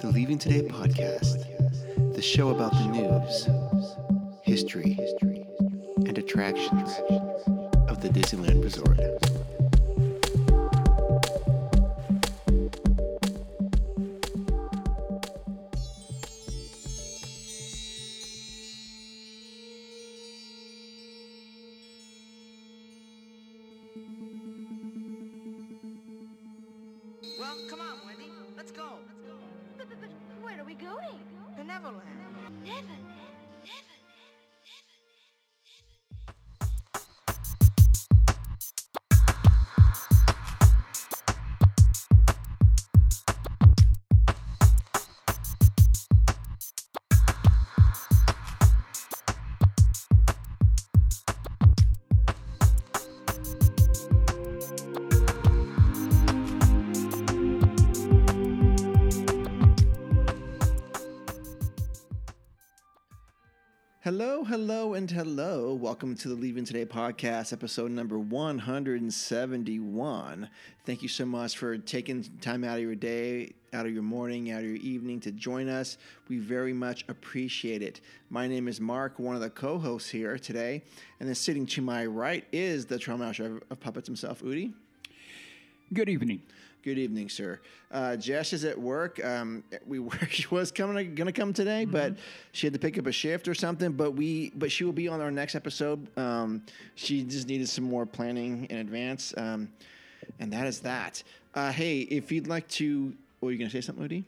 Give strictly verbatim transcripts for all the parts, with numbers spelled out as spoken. The Leaving Today podcast, the show about the news, history, and attractions of the Disneyland Resort. Hello, hello, and hello. Welcome to the Leaving Today podcast, episode number one hundred seventy-one. Thank you so much for taking time out of your day, out of your morning, out of your evening to join us. We very much appreciate it. My name is Mark, one of the co-hosts here today, and then sitting to my right is the Tron Master of Puppets himself, Udi. Good evening. Good evening, sir. Uh, Jess is at work. Um, we were, she was coming, gonna come today, mm-hmm. but she had to pick up a shift or something. But we, but she will be on our next episode. Um, she just needed some more planning in advance, um, and that is that. Uh, hey, if you'd like to, oh, you gonna say something, Udi?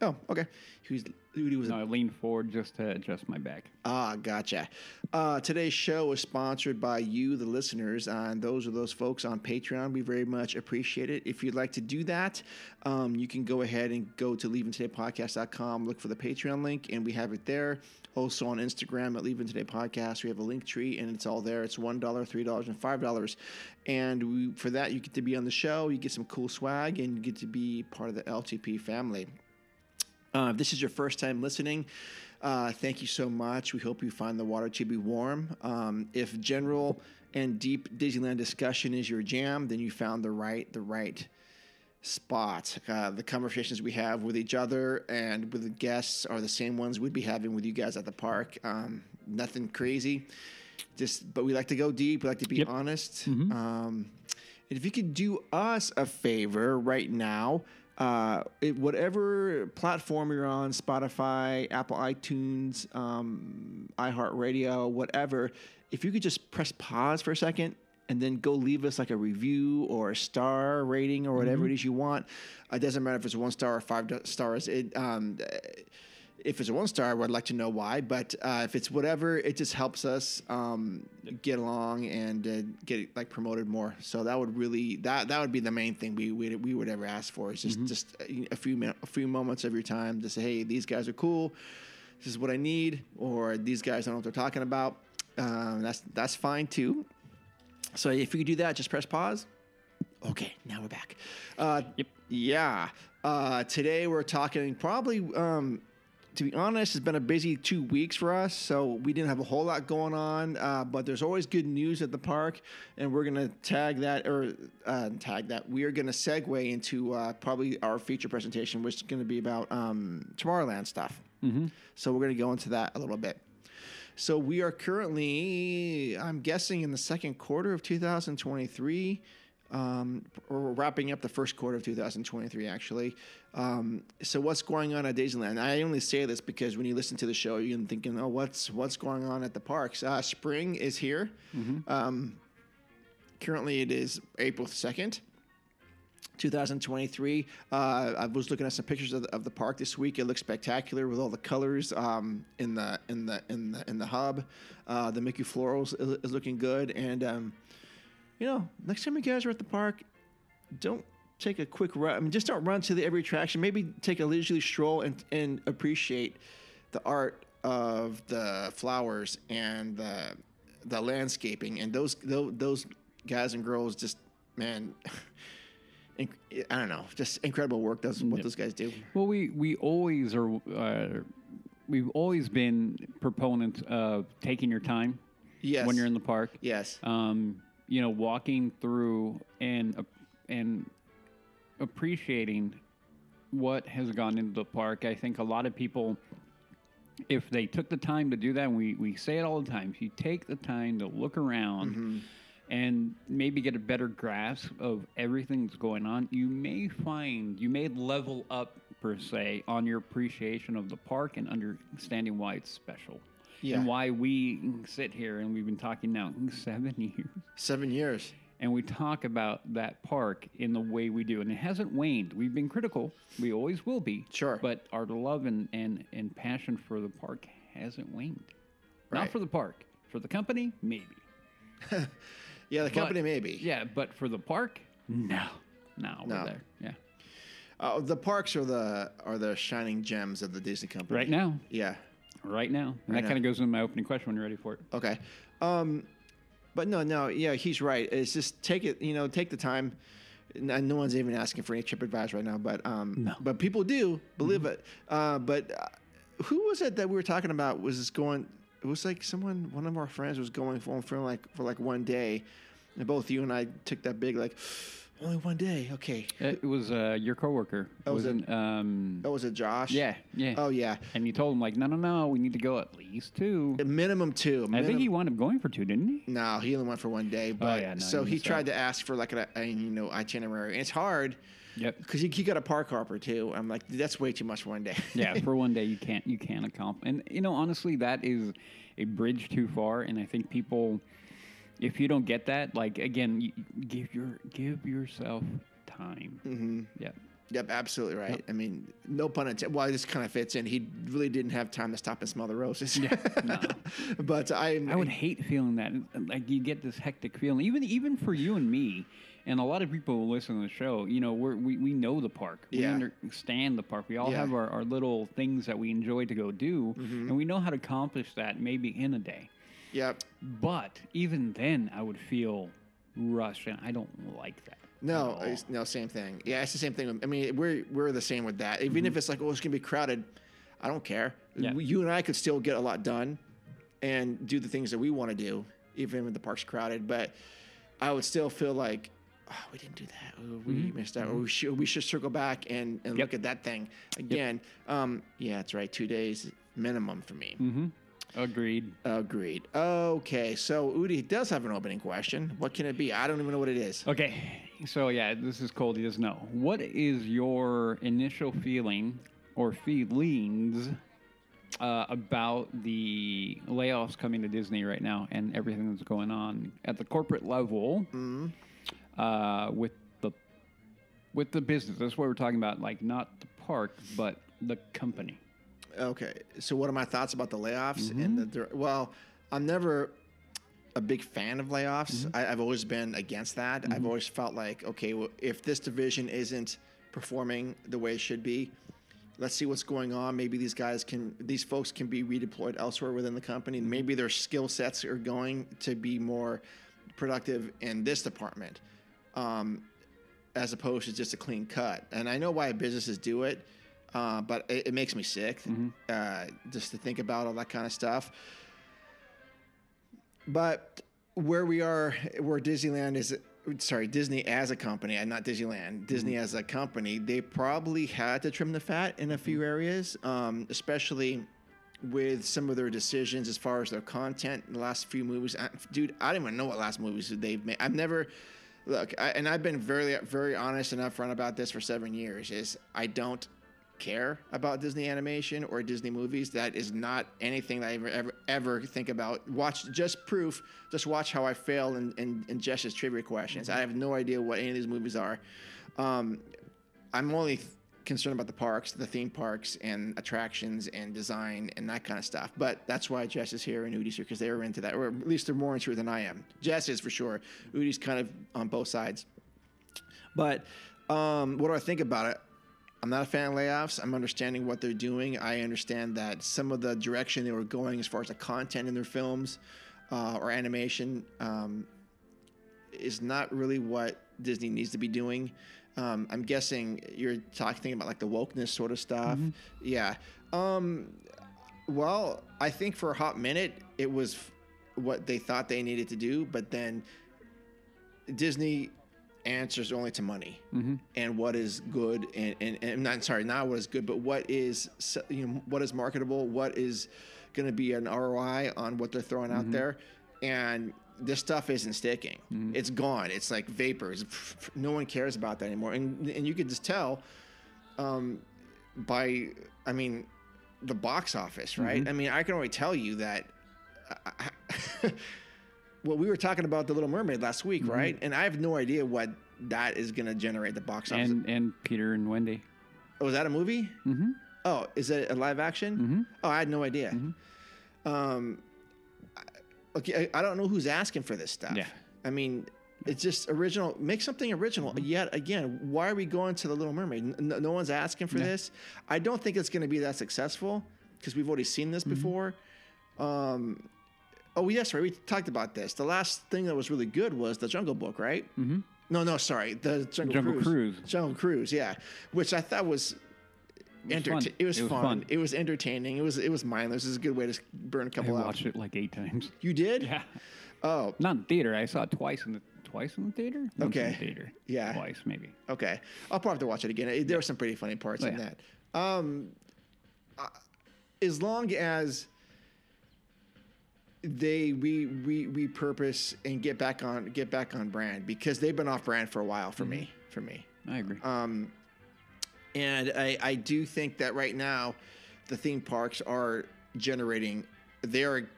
Oh, okay. Who's Udi was? No, I leaned forward just to adjust my back. Ah, gotcha. Uh, today's show is sponsored by you, the listeners, uh, and those are those folks on Patreon. We very much appreciate it. If you'd like to do that, um, you can go ahead and go to leaving today podcast dot com, look for the Patreon link, and we have it there. Also on Instagram at Leaving Today Podcast, we have a link tree, and it's all there. It's one dollar, three dollars, and five dollars. And we, for that, you get to be on the show, you get some cool swag, and you get to be part of the L T P family. Uh, if this is your first time listening, uh, thank you so much. We hope you find the water to be warm. Um, if general and deep Disneyland discussion is your jam, then you found the right, the right spot. Uh, the conversations we have with each other and with the guests are the same ones we'd be having with you guys at the park. Um, nothing crazy, just but we like to go deep. We like to be yep. honest. Mm-hmm. Um, and if you could do us a favor right now. Uh, it, whatever platform you're on, Spotify, Apple iTunes, um, iHeartRadio, whatever, if you could just press pause for a second and then go leave us like a review or a star rating or whatever mm-hmm. it is you want. It doesn't matter if it's one star or five stars. It, um, if it's one star, I would like to know why. But uh, if it's whatever, it just helps us um, get along and uh, get like promoted more. So that would really that that would be the main thing we we, we would ever ask for is just mm-hmm. just a few a few moments of your time to say, hey, these guys are cool. This is what I need, or these guys don't know what they're talking about. Um, that's that's fine too. So if you could do that, just press pause. Okay, now we're back. Uh, yep. Yeah. Uh, today we're talking probably. Um, To be honest, it's been a busy two weeks for us, so we didn't have a whole lot going on, uh, but there's always good news at the park, and we're going to tag that, or uh, tag that, we are going to segue into uh, probably our feature presentation, which is going to be about um, Tomorrowland stuff. Mm-hmm. So we're going to go into that a little bit. So we are currently, I'm guessing, in the second quarter of two thousand twenty-three, Um, we're wrapping up the first quarter of two thousand twenty-three, actually. Um, so what's going on at Disneyland? I only say this because when you listen to the show, you're thinking, oh, what's what's going on at the parks? Uh, spring is here. Mm-hmm. Um, currently, it is April second, two thousand twenty-three. Uh, I was looking at some pictures of the, of the park this week. It looks spectacular with all the colors um, in the in the in the in the hub. Uh, the Mickey florals is, is looking good, and um, you know, next time you guys are at the park, don't take a quick run. I mean, just don't run to the every attraction. Maybe take a leisurely stroll and, and appreciate the art of the flowers and the the landscaping. And those those, those guys and girls just, man, I don't know, just incredible work. That's what yeah. those guys do. Well, we we always are. Uh, we've always been proponents of taking your time. Yes. When you're in the park. Yes. Um. You know, walking through and uh, and appreciating what has gone into the park. I think a lot of people, if they took the time to do that, and we, we say it all the time, if you take the time to look around mm-hmm. and maybe get a better grasp of everything that's going on, you may find, you may level up, per se, on your appreciation of the park and understanding why it's special. Yeah. And why we sit here, and we've been talking now seven years. Seven years. And we talk about that park in the way we do. And it hasn't waned. We've been critical. We always will be. Sure. But our love and, and, and passion for the park hasn't waned. Right. Not for the park. For the company, maybe. yeah, the company, but, maybe. Yeah, but for the park, no. No, we're no. there. Yeah. Uh, the parks are the are the shining gems of the Disney company. Right now. Yeah. Right now. And right that kind of goes into my opening question when you're ready for it. Okay. Um, but no, no, yeah, he's right. It's just take it, you know, take the time. No one's even asking for any trip advice right now, but um, no. but people do, believe mm-hmm. it. Uh, but uh, who was it that we were talking about was this going, it was like someone, one of our friends was going for for like, for like one day, and both you and I took that big like, only one day. Okay. It was uh, your coworker. Oh, was it? Um, oh, was it Josh? Yeah. Yeah. Oh, yeah. And you told him, like, no, no, no, we need to go at least two. A minimum two. Minim- I think he wound up going for two, didn't he? No, he only went for one day. But oh, yeah, no, so he tried that. to ask for, like, a, a you know, itinerary. And it's hard. Yep. Because he, he got a park hopper, too. I'm like, that's way too much for one day. yeah, for one day, you can't, you can't accomplish. And, you know, honestly, that is a bridge too far. And I think people... If you don't get that, like, again, you give your give yourself time. Mm-hmm. Yep. Yep, absolutely right. Yep. I mean, no pun intended. Well, this kind of fits in. He really didn't have time to stop and smell the roses. Yeah, no. But I... I would hate feeling that. Like, you get this hectic feeling. Even even for you and me, and a lot of people who listen to the show, you know, we're, we we know the park. Yeah. We understand the park. We all yeah. have our, our little things that we enjoy to go do, mm-hmm. and we know how to accomplish that maybe in a day. Yep. But even then, I would feel rushed, and I don't like that. No, it's, no, same thing. Yeah, it's the same thing. I mean, we're we're the same with that. Even mm-hmm. if it's like, oh, it's gonna be crowded, I don't care. Yeah. You and I could still get a lot done, and do the things that we want to do, even when the park's crowded. But I would still feel like, oh, we didn't do that. Oh, we mm-hmm. missed out. Mm-hmm. Or we should we should circle back and, and yep. look at that thing again. Yep. Um, yeah, that's right. Two days minimum for me. Mm-hmm. Agreed. Agreed. Okay, so Udi does have an opening question. What can it be? I don't even know what it is. Okay, so yeah, this is cold. He doesn't know. What is your initial feeling or feelings uh, about the layoffs coming to Disney right now and everything that's going on at the corporate level mm-hmm. uh, with the with the business? That's what we're talking about, like not the park, but the company. Okay, so what are my thoughts about the layoffs? Mm-hmm. And the well, I'm never a big fan of layoffs. Mm-hmm. I, I've always been against that. Mm-hmm. I've always felt like, okay, well, if this division isn't performing the way it should be, let's see what's going on. Maybe these guys can, these folks can be redeployed elsewhere within the company. Mm-hmm. Maybe their skill sets are going to be more productive in this department, um, as opposed to just a clean cut. And I know why businesses do it. Uh, but it, it makes me sick mm-hmm. uh, just to think about all that kind of stuff. But where we are, where Disneyland is, sorry, Disney as a company, and not Disneyland, Disney mm-hmm. as a company, they probably had to trim the fat in a few areas, um, especially with some of their decisions as far as their content in the last few movies. I, dude, I don't even know what last movies they've made. I've never... Look, I, and I've been very, very honest and upfront about this for seven years, is I don't... care about Disney animation or Disney movies. That is not anything that I ever ever, ever think about. Watch just proof. Just watch how I fail in, in, in Jess's trivia questions. Mm-hmm. I have no idea what any of these movies are. Um, I'm only th- concerned about the parks, the theme parks, and attractions and design and that kind of stuff. But that's why Jess is here and Udi's here because they were into that, or at least they're more into it than I am. Jess is for sure. Udi's kind of on both sides. But um, what do I think about it? I'm not a fan of layoffs. I'm understanding what they're doing. I understand that some of the direction they were going as far as the content in their films uh, or animation um, is not really what Disney needs to be doing. Um, I'm guessing you're talking about like the wokeness sort of stuff. Mm-hmm. Yeah. Um, well, I think for a hot minute, it was what they thought they needed to do. But then Disney answers only to money mm-hmm. and what is good and, and, and not sorry, not what is good, but what is, you know, what is marketable, what is going to be an R O I on what they're throwing mm-hmm. out there. And this stuff isn't sticking. Mm-hmm. It's gone. It's like vapor. No one cares about that anymore. And and you can just tell um, by, I mean, the box office, right? Mm-hmm. I mean, I can already tell you that. I, well, we were talking about The Little Mermaid last week, mm-hmm. right? And I have no idea what that is going to generate the box office. And, and Peter and Wendy. Oh, is that a movie? Mm-hmm. Oh, is it a live action? Mm-hmm. Oh, I had no idea. Mm-hmm. Um, okay, I, I don't know who's asking for this stuff. Yeah. I mean, it's just original. Make something original. Mm-hmm. Yet again, why are we going to The Little Mermaid? No, no one's asking for yeah. this. I don't think it's going to be that successful because we've already seen this mm-hmm. before. Um, oh, yes, right. We talked about this. The last thing that was really good was the Jungle Book, right? Mm-hmm. No, no, sorry. The Jungle, Jungle Cruise. Cruise. Jungle Cruise, yeah. Which I thought was... It was, Enter- fun. It was, it was fun. fun. It was entertaining. It was it was mindless. It was a good way to burn a couple hours. I watched out. it like eight times. You did? Yeah. Oh. Not in theater. I saw it twice in the twice in the theater. Once okay. In the theater. Yeah. Twice maybe. Okay. I'll probably have to watch it again. There yeah. were some pretty funny parts oh, in yeah. that. Um, uh, as long as they we re, re, repurpose and get back on get back on brand, because they've been off brand for a while for mm-hmm. me for me. I agree. Um. And I, I do think that right now the theme parks are generating, they're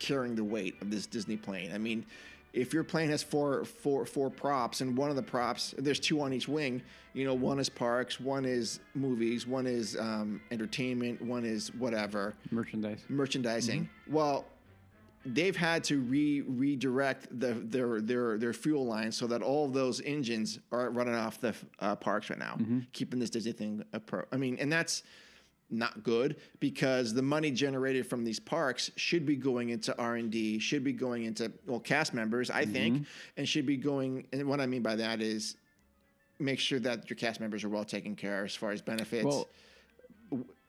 carrying the weight of this Disney plane. I mean, if your plane has four, four, four props, and one of the props, there's two on each wing, you know, one is parks, one is movies, one is um, entertainment, one is whatever. Merchandise. Merchandising. Mm-hmm. Well, they've had to re- redirect the, their their their fuel line so that all those engines are running off the uh, parks right now, mm-hmm. keeping this Disney thing a pro. I mean, and that's not good, because the money generated from these parks should be going into R and D, should be going into well cast members, I mm-hmm. think, and should be going. And what I mean by that is make sure that your cast members are well taken care of as far as benefits, well,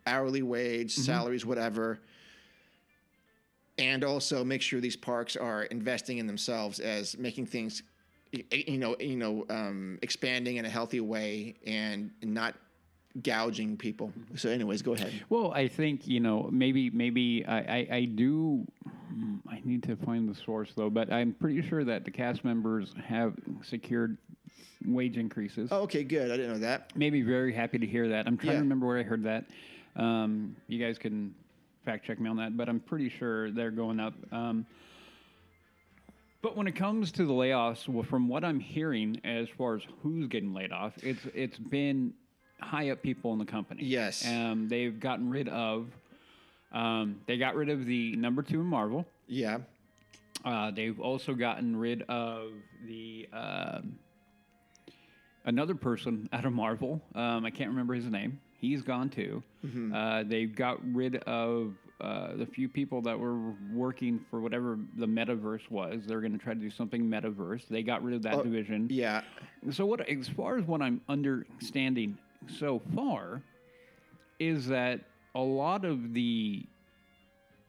hourly wage, mm-hmm. salaries, whatever. And also make sure these parks are investing in themselves as making things, you know, you know, um, expanding in a healthy way and not gouging people. So anyways, go ahead. Well, I think, you know, maybe maybe I, I, I do. I need to find the source, though, but I'm pretty sure that the cast members have secured wage increases. Oh, okay, good. I didn't know that. Maybe very happy to hear that. I'm trying yeah. to remember where I heard that. Um, you guys can... fact check me on that, but I'm pretty sure they're going up. Um, but when it comes to the layoffs, well, from what I'm hearing as far as who's getting laid off, it's it's been high up people in the company. Yes, um, they've gotten rid of. Um, they got rid of the number two in Marvel. Yeah, uh, they've also gotten rid of the uh, another person out of Marvel. Um, I can't remember his name. He's gone too. Mm-hmm. Uh, they got rid of uh, the few people that were working for whatever the metaverse was. They're going to try to do something metaverse. They got rid of that oh, division. Yeah. So what, as far as what I'm understanding so far, is that a lot of the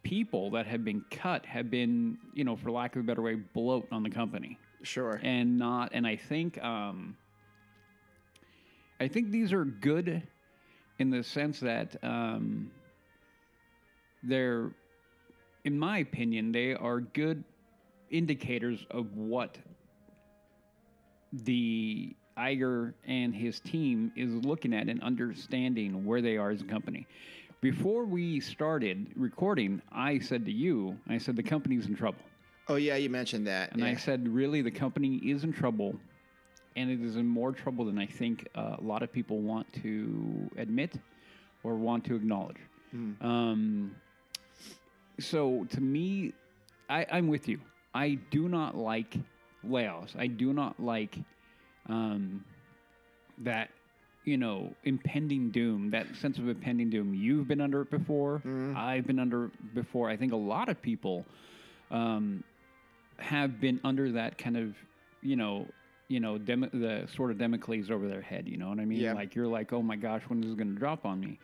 people that have been cut have been, you know, for lack of a better way, bloat on the company. Sure. And not. And I think, um, I think these are good. In the sense that um, they're, in my opinion, they are good indicators of what the Iger and his team is looking at and understanding where they are as a company. Before we started recording, I said to you, I said the company's in trouble. Oh, yeah, you mentioned that. And yeah. I said, really, the company is in trouble. And it is in more trouble than I think uh, a lot of people want to admit or want to acknowledge. Mm. Um, so to me, I, I'm with you. I do not like layoffs. I do not like um, that, you know, impending doom, that sense of impending doom. You've been under it before. Mm. I've been under it before. I think a lot of people um, have been under that kind of, you know, you know, dem- the sort of Damocles over their head, you know what I mean? Yeah. Like, you're like, oh, my gosh, when is it going to drop on me?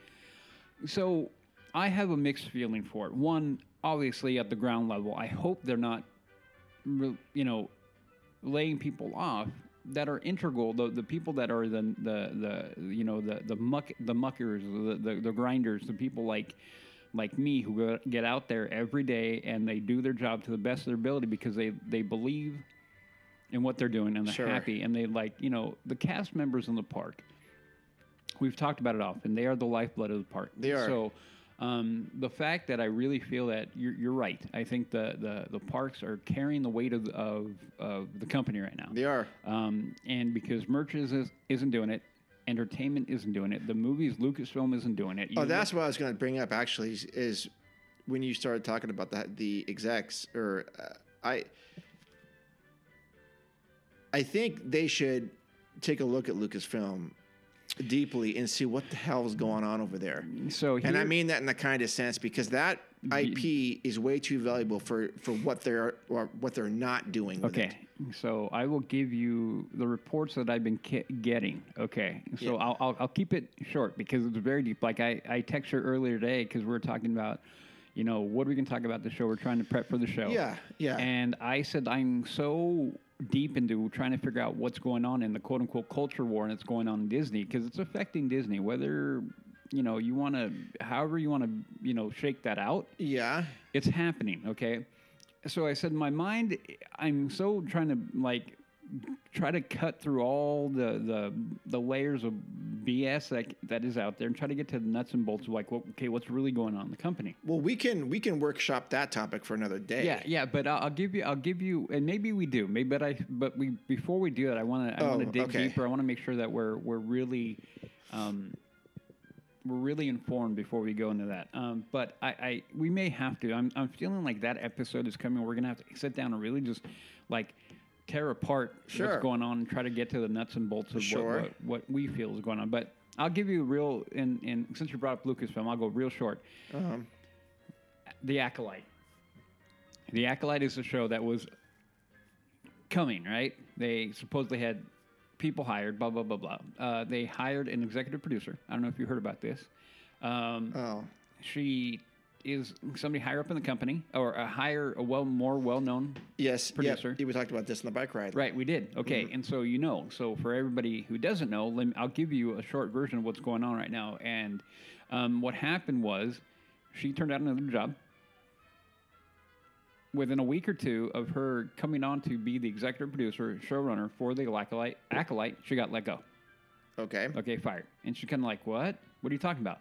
So I have a mixed feeling for it. One, obviously, at the ground level, I hope they're not, re- you know, laying people off that are integral, the the people that are the the, the you know the the muck the muckers, the, the the grinders, the people like like me who go, get out there every day and they do their job to the best of their ability because they they believe in what they're doing and they're sure. happy and they like you know the cast members in the park. We've talked about it often. They are the lifeblood of the park. They are. So um, the fact that I really feel that you're, you're right. I think the, the, the parks are carrying the weight of, of of the company right now. They are. Um, and because merch is, isn't doing it, entertainment isn't doing it, the movies, Lucasfilm isn't doing it. You oh, that's what I was going to bring up, actually, is when you started talking about that, the execs, or uh, I, I think they should take a look at Lucasfilm deeply and see what the hell is going on over there. So here, and I mean that in the kindest sense, because that I P is way too valuable for, for what they're or what they're not doing with okay. it. Okay, so I will give you the reports that I've been ki- getting. Okay, so yeah. I'll, I'll I'll keep it short because it's very deep. Like I I texted her earlier today because we were talking about, you know, what are we going to talk about the show? We're trying to prep for the show. Yeah, yeah. And I said I'm so deep into trying to figure out what's going on in the quote-unquote culture war and it's going on in Disney because it's affecting Disney, whether you know you want to however you want to you know shake that out. Yeah, it's happening. Okay, so I said in my mind I'm so trying to like try to cut through all the the, the layers of B S that, that is out there and try to get to the nuts and bolts of like, well, okay, what's really going on in the company? Well, we can we can workshop that topic for another day. Yeah, yeah, but I'll, I'll give you I'll give you, and maybe we do, maybe but I but we before we do that, I want to I oh, want to dig okay. deeper. I want to make sure that we're we're really um, we're really informed before we go into that. Um, but I, I we may have to. I'm I'm feeling like that episode is coming. We're gonna have to sit down and really just like. tear apart sure. what's going on and try to get to the nuts and bolts of sure. what, what, what we feel is going on. But I'll give you a real, and, and since you brought up Lucasfilm, I'll go real short. Um. The Acolyte. The Acolyte is a show that was coming, right? They supposedly had people hired, blah, blah, blah, blah. Uh, they hired an executive producer. I don't know if you heard about this. Um, oh. She... is somebody higher up in the company or a higher, a well, more well-known yes, producer? Yes, we talked about this in the bike ride. Right, we did. Okay, mm-hmm. And so you know. So for everybody who doesn't know, let me, I'll give you a short version of what's going on right now. And um, what happened was she turned out another job. Within a week or two of her coming on to be the executive producer, showrunner for The Acolyte, Acolyte she got let go. Okay. Okay, fired. And she kind of like, what? What are you talking about?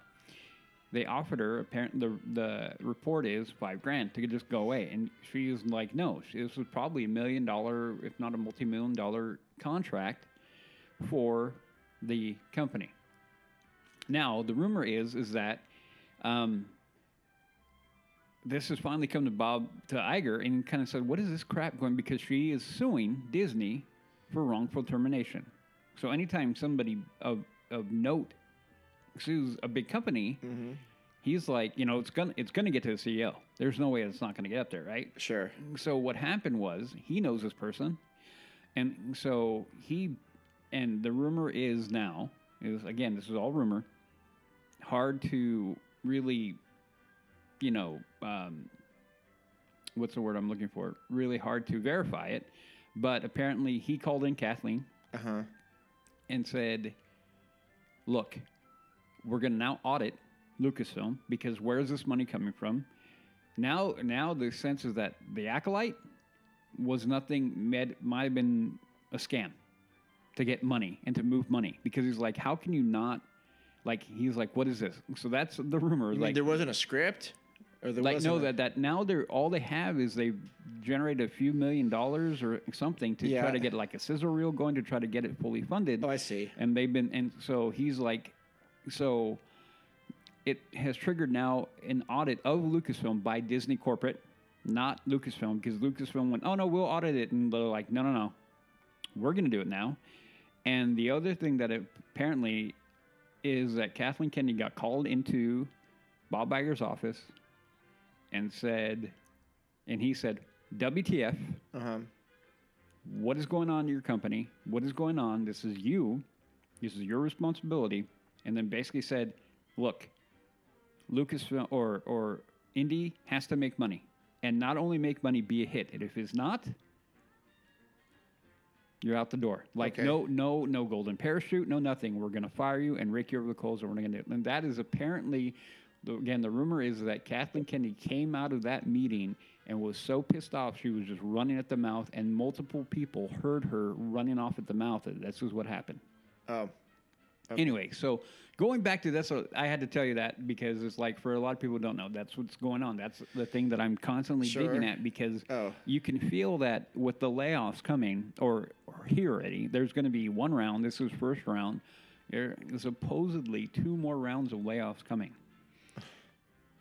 They offered her, apparently, the the report is five grand to just go away. And she was like, no, she, this was probably a million dollar, if not a multi-million dollar contract for the company. Now, the rumor is, is that um, this has finally come to Bob, to Iger, and kind of said, what is this crap going? Because she is suing Disney for wrongful termination. So anytime somebody of, of note sues a big company, mm-hmm. he's like, you know, it's gonna it's gonna get to the C E O. There's no way it's not gonna get up there, right? Sure. So what happened was he knows this person, and so he, and the rumor is now is again this is all rumor, hard to really, you know, um, what's the word I'm looking for? Really hard to verify it, but apparently he called in Kathleen, uh huh, and said, look. We're going to now audit Lucasfilm because where is this money coming from? Now now the sense is that The Acolyte was nothing, med, might have been a scam to get money and to move money. Because he's like, how can you not, like, he's like, what is this? So that's the rumor. You like mean there wasn't a script? Or there like, wasn't no, a- that, that now they're all they have is they've generated a few million dollars or something to yeah. try to get like a sizzle reel going to try to get it fully funded. Oh, I see. And they've been, and so he's like, so it has triggered now an audit of Lucasfilm by Disney corporate, not Lucasfilm, because Lucasfilm went, oh, no, we'll audit it. And they're like, no, no, no, we're going to do it now. And the other thing that apparently is that Kathleen Kennedy got called into Bob Iger's office and said, and he said, W T F, uh-huh. what is going on in your company? What is going on? This is you. This is your responsibility. And then basically said, look, Lucasfilm or, or Indy has to make money. And not only make money, be a hit. And if it's not, You're out the door. Like, okay. no no, no golden parachute, no nothing. We're going to fire you and rake you over the coals, and we're going to do it. And that is apparently, the, again, the rumor is that Kathleen Kennedy came out of that meeting and was so pissed off, she was just running at the mouth, and multiple people heard her running off at the mouth. That's what happened. Oh. Okay. Anyway, so going back to this, I had to tell you that because it's like, for a lot of people who don't know, that's what's going on. That's the thing that I'm constantly sure. digging at because oh. you can feel that with the layoffs coming, or, or here already, there's going to be one round. This is first round. There's supposedly two more rounds of layoffs coming,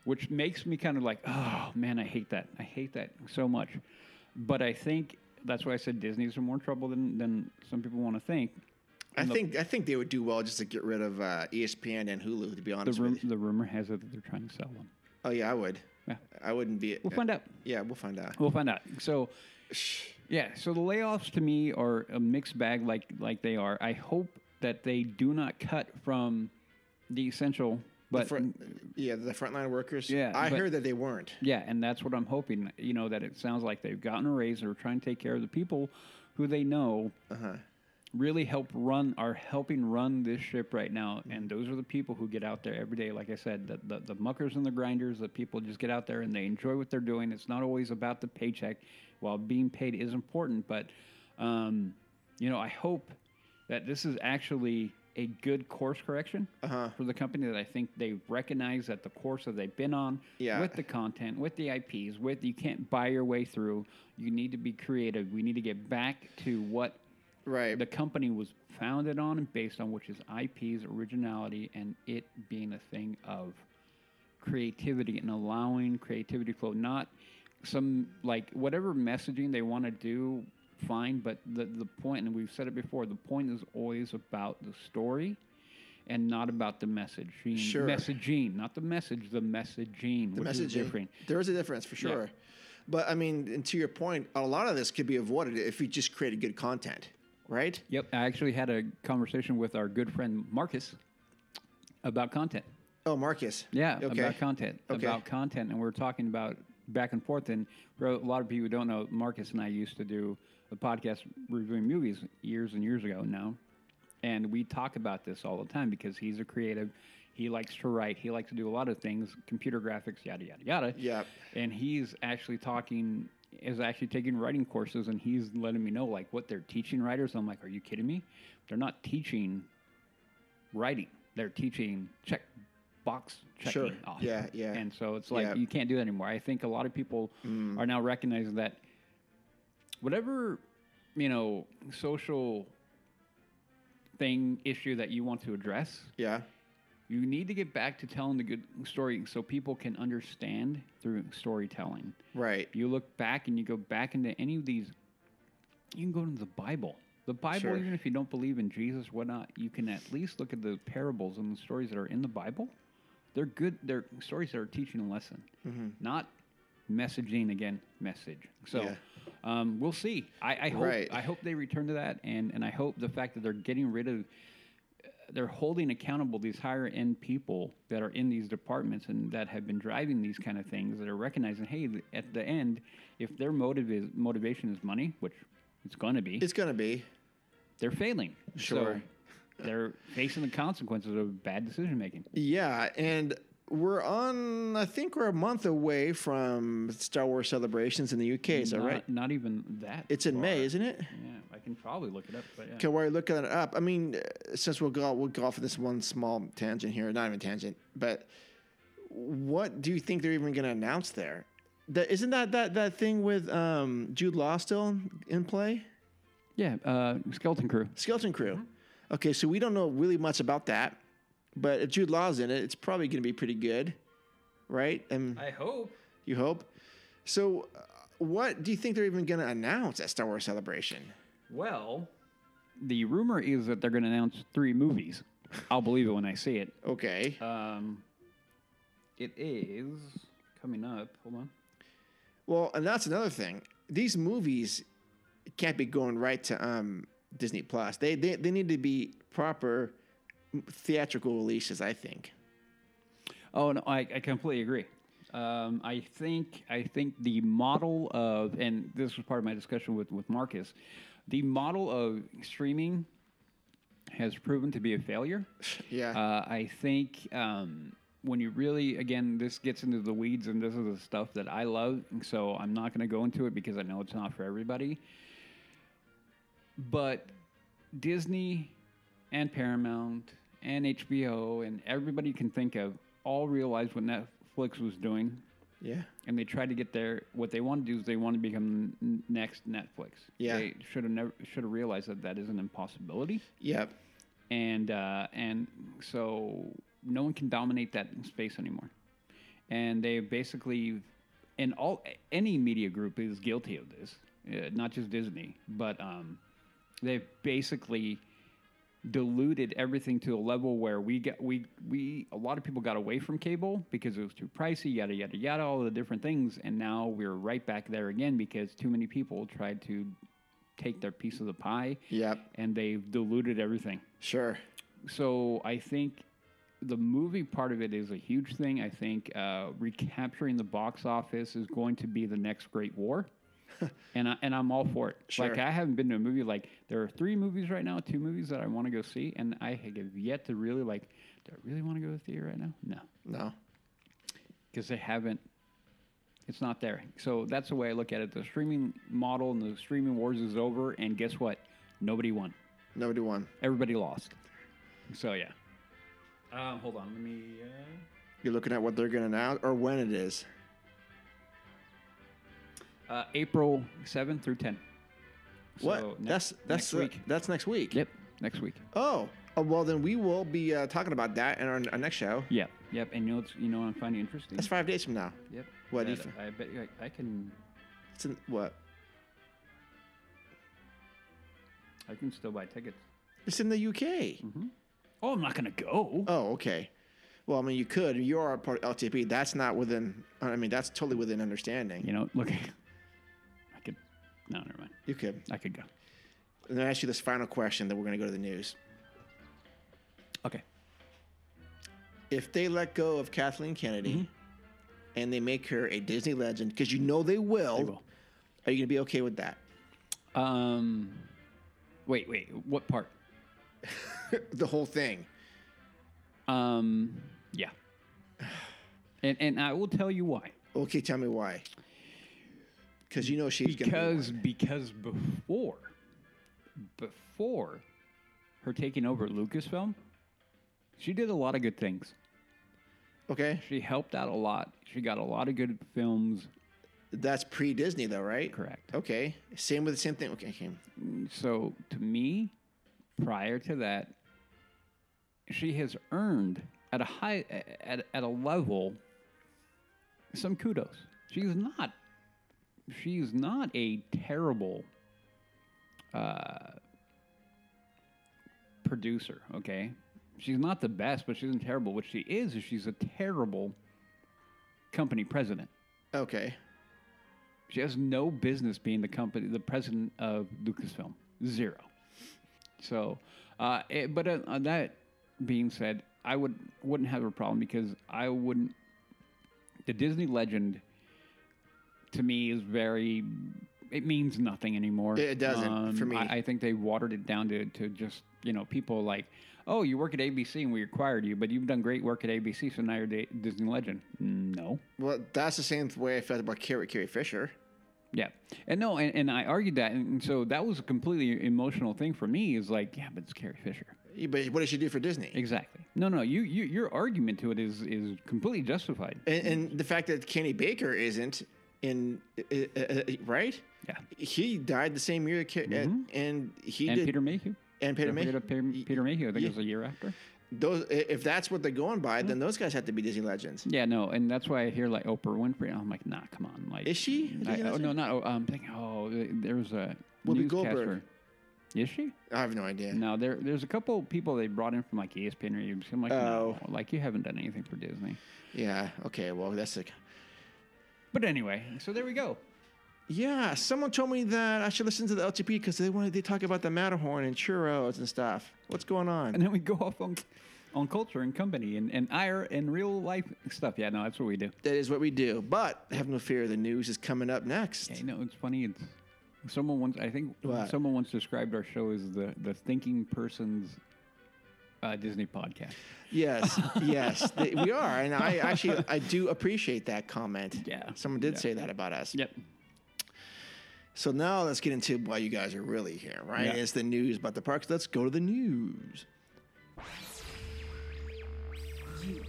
which makes me kind of like, oh, man, I hate that. I hate that so much. But I think that's why I said Disney's in more trouble than, than some people want to think. I the, think I think they would do well just to get rid of uh, E S P N and Hulu. To be honest, the, rum- with you. The rumor has it that they're trying to sell one. Oh yeah, I would. Yeah. I wouldn't be. We'll uh, find out. Yeah, we'll find out. We'll find out. So, yeah. So the layoffs to me are a mixed bag, like like they are. I hope that they do not cut from the essential. But the front, yeah, the frontline workers. Yeah, I but, heard that they weren't. Yeah, and that's what I'm hoping. You know, that it sounds like they've gotten a raise. They're trying to take care of the people who they know. Uh huh. Really help run are helping run this ship right now, and those are the people who get out there every day. Like I said, the, the the muckers and the grinders, the people just get out there and they enjoy what they're doing. It's not always about the paycheck. While being paid is important, but um, you know, I hope that this is actually a good course correction uh-huh. for the company. That I think they recognize that the course that they've been on yeah. with the content, with the I Ps, with you can't buy your way through. You need to be creative. We need to get back to what. Right. The company was founded on and based on, which is I Ps, originality, and it being a thing of creativity and allowing creativity flow. Not some, like, whatever messaging they want to do, fine, but the, the point, and we've said it before, the point is always about the story and not about the message. Sure. Messaging, not the message, the messaging. The which messaging. Is different. There is a difference, for sure. Yeah. But, I mean, and to your point, a lot of this could be avoided if you just created good content. Right? Yep. I actually had a conversation with our good friend Marcus about content. Oh, Marcus. Yeah, okay. about content. Okay. About content. And we were talking about back and forth. And for a lot of people who don't know, Marcus and I used to do a podcast reviewing movies years and years ago now. And we talk about this all the time because he's a creative. He likes to write. He likes to do a lot of things, computer graphics, yada, yada, yada. Yeah. And he's actually talking... is actually taking writing courses, and he's letting me know, like, what they're teaching writers. I'm like, are you kidding me? They're not teaching writing. They're teaching check box checking sure. off. Yeah, yeah. And so it's like, yeah. you can't do that anymore. I think a lot of people mm. are now recognizing that whatever, you know, social thing, issue that you want to address. Yeah. You need to get back to telling the good story so people can understand through storytelling. Right. You look back and you go back into any of these. You can go into the Bible. The Bible, sure. even if you don't believe in Jesus, whatnot, you can at least look at the parables and the stories that are in the Bible. They're good. They're stories that are teaching a lesson, mm-hmm. not messaging again, message. So yeah. um, we'll see. I, I hope right. I hope they return to that, and, and I hope the fact that they're getting rid of... they're holding accountable these higher-end people that are in these departments and that have been driving these kind of things, that are recognizing, hey, th- at the end, if their motive is motivation is money, which it's going to be. It's going to be. They're failing. Sure. So they're facing the consequences of bad decision-making. Yeah, and we're on, I think we're a month away from Star Wars celebrations in the U K. Is that right? Not even that. It's in far. May, isn't it? Yeah. I can probably look it up. But yeah. Okay, while you're looking it up, I mean, uh, since we'll go, we'll go off of this one small tangent here, not even tangent, but what do you think they're even going to announce there? That, isn't that, that that thing with um, Jude Law still in play? Yeah, uh, Skeleton Crew. Skeleton Crew. Mm-hmm. Okay, so we don't know really much about that, but if Jude Law's in it, it's probably going to be pretty good, right? And I hope. You hope? So uh, what do you think they're even going to announce at Star Wars Celebration? Well, the rumor is that they're going to announce three movies. I'll believe it when I see it. Okay. Um, it is coming up. Hold on. Well, and that's another thing. These movies can't be going right to um, Disney Plus. They, they they need to be proper theatrical releases, I think. Oh no, I, I completely agree. Um, I think I think the model of, and this was part of my discussion with, with Marcus. the model of streaming has proven to be a failure. Yeah. Uh, I think um, when you really, again, this gets into the weeds, and this is the stuff that I love, so I'm not going to go into it because I know it's not for everybody. But Disney and Paramount and H B O and everybody you can think of all realized what Netflix was doing. Yeah. And they tried to get there. What they want to do is they want to become n- next Netflix. Yeah. They should have never should have realized that that is an impossibility. Yep. And uh, and so no one can dominate that space anymore. And they basically, and all any media group is guilty of this, uh, not just Disney, but um, they've basically diluted everything to a level where we got we we a lot of people got away from cable because it was too pricey, yada yada yada, all the different things, and now we're right back there again because too many people tried to take their piece of the pie. Yep. And they've diluted everything. Sure. So I think the movie part of it is a huge thing. I think uh, recapturing the box office is going to be the next great war. and, I, and I'm all for it. Sure. Like, I haven't been to a movie. Like, there are three movies right now, two movies that I want to go see, and I have yet to really, like, do I really want to go to the theater right now? No. No. Because they haven't. It's not there. So that's the way I look at it. The streaming model and the streaming wars is over, and guess what? Nobody won. Nobody won. Everybody lost. So, yeah. Uh, hold on. Let me... Uh... You're looking at what they're going to announce, or when it is. Uh, April seventh through tenth. So what? Next, that's that's next week. Uh, that's next week. Yep, next week. Oh, oh well, then we will be uh, talking about that in our, our next show. Yep, yep. And you know, it's, you know, I'm finding interesting. That's five days from now. Yep. What do you think? I bet I, I can. It's in, what? I can still buy tickets. It's in the U K. Mm-hmm. Oh, I'm not gonna go. Oh, okay. Well, I mean, you could. You are a part of L T P. That's not within. I mean, that's totally within understanding. You know, look. No, never mind. You could. I could go. And then I ask you this final question, then we're going to go to the news. Okay. If they let go of Kathleen Kennedy mm-hmm. and they make her a Disney legend, because you know they will, they will, are you going to be okay with that? Um, wait, wait. What part? The whole thing. Um, yeah. And and I will tell you why. Okay, tell me why. Because you know she's going to be Because before, before her taking over at Lucasfilm, she did a lot of good things. Okay. She helped out a lot. She got a lot of good films. That's pre-Disney though, right? Correct. Okay. Same with the same thing. Okay. So to me, prior to that, she has earned at a high, at, at a level, some kudos. She's not. She's not a terrible uh, producer, okay? She's not the best, but she isn't terrible. What she is is she's a terrible company president. Okay. She has no business being the company, the president of Lucasfilm. Zero. So, uh, it, but uh, that being said, I would wouldn't have a problem because I wouldn't. The Disney legend, to me, is very. It means nothing anymore. It doesn't um, for me. I, I think they watered it down to, to just you know people like, oh, you work at A B C and we acquired you, but you've done great work at A B C, so now you're a Disney legend. No. Well, that's the same way I felt about Carrie, Carrie Fisher. Yeah, and no, and, and I argued that, and so that was a completely emotional thing for me. Is like, yeah, but it's Carrie Fisher. Yeah, but what did she do for Disney? Exactly. No, no, you, you your argument to it is is completely justified. And, and the fact that Kenny Baker isn't. In uh, uh, right, yeah, he died the same year, uh, mm-hmm. and he and did, Peter Mayhew and Peter Mayhew. Peter, Peter Mayhew, I think yeah. it was a year after. Those, if that's what they're going by, yeah. then those guys have to be Disney legends. Yeah, no, and that's why I hear like Oprah Winfrey. I'm like, nah, come on, like, is she? I, oh no, not. Oh, I'm thinking. Oh, there was a Whoopi Goldberg. Is she? I have no idea. No, there, there's a couple people they brought in from like E S P N or E B C. I'm like, oh, no, like you haven't done anything for Disney. Yeah. Okay. Well, that's a. But anyway, so there we go. Yeah, someone told me that I should listen to the L T P because they wanted they talk about the Matterhorn and churros and stuff. What's going on? And then we go off on on culture and company and and I R and real life stuff. Yeah, no, that's what we do. That is what we do. But have no fear, the news is coming up next. Yeah, you know, it's funny. It's Someone once, I think, what? someone once described our show as the, the thinking person's uh, Disney podcast. Yes, yes, they, we are, and I actually I do appreciate that comment. Yeah, someone did yeah. say that about us. Yep. So now let's get into why you guys are really here, right? Yeah. It's the news about the parks. Let's go to the news. You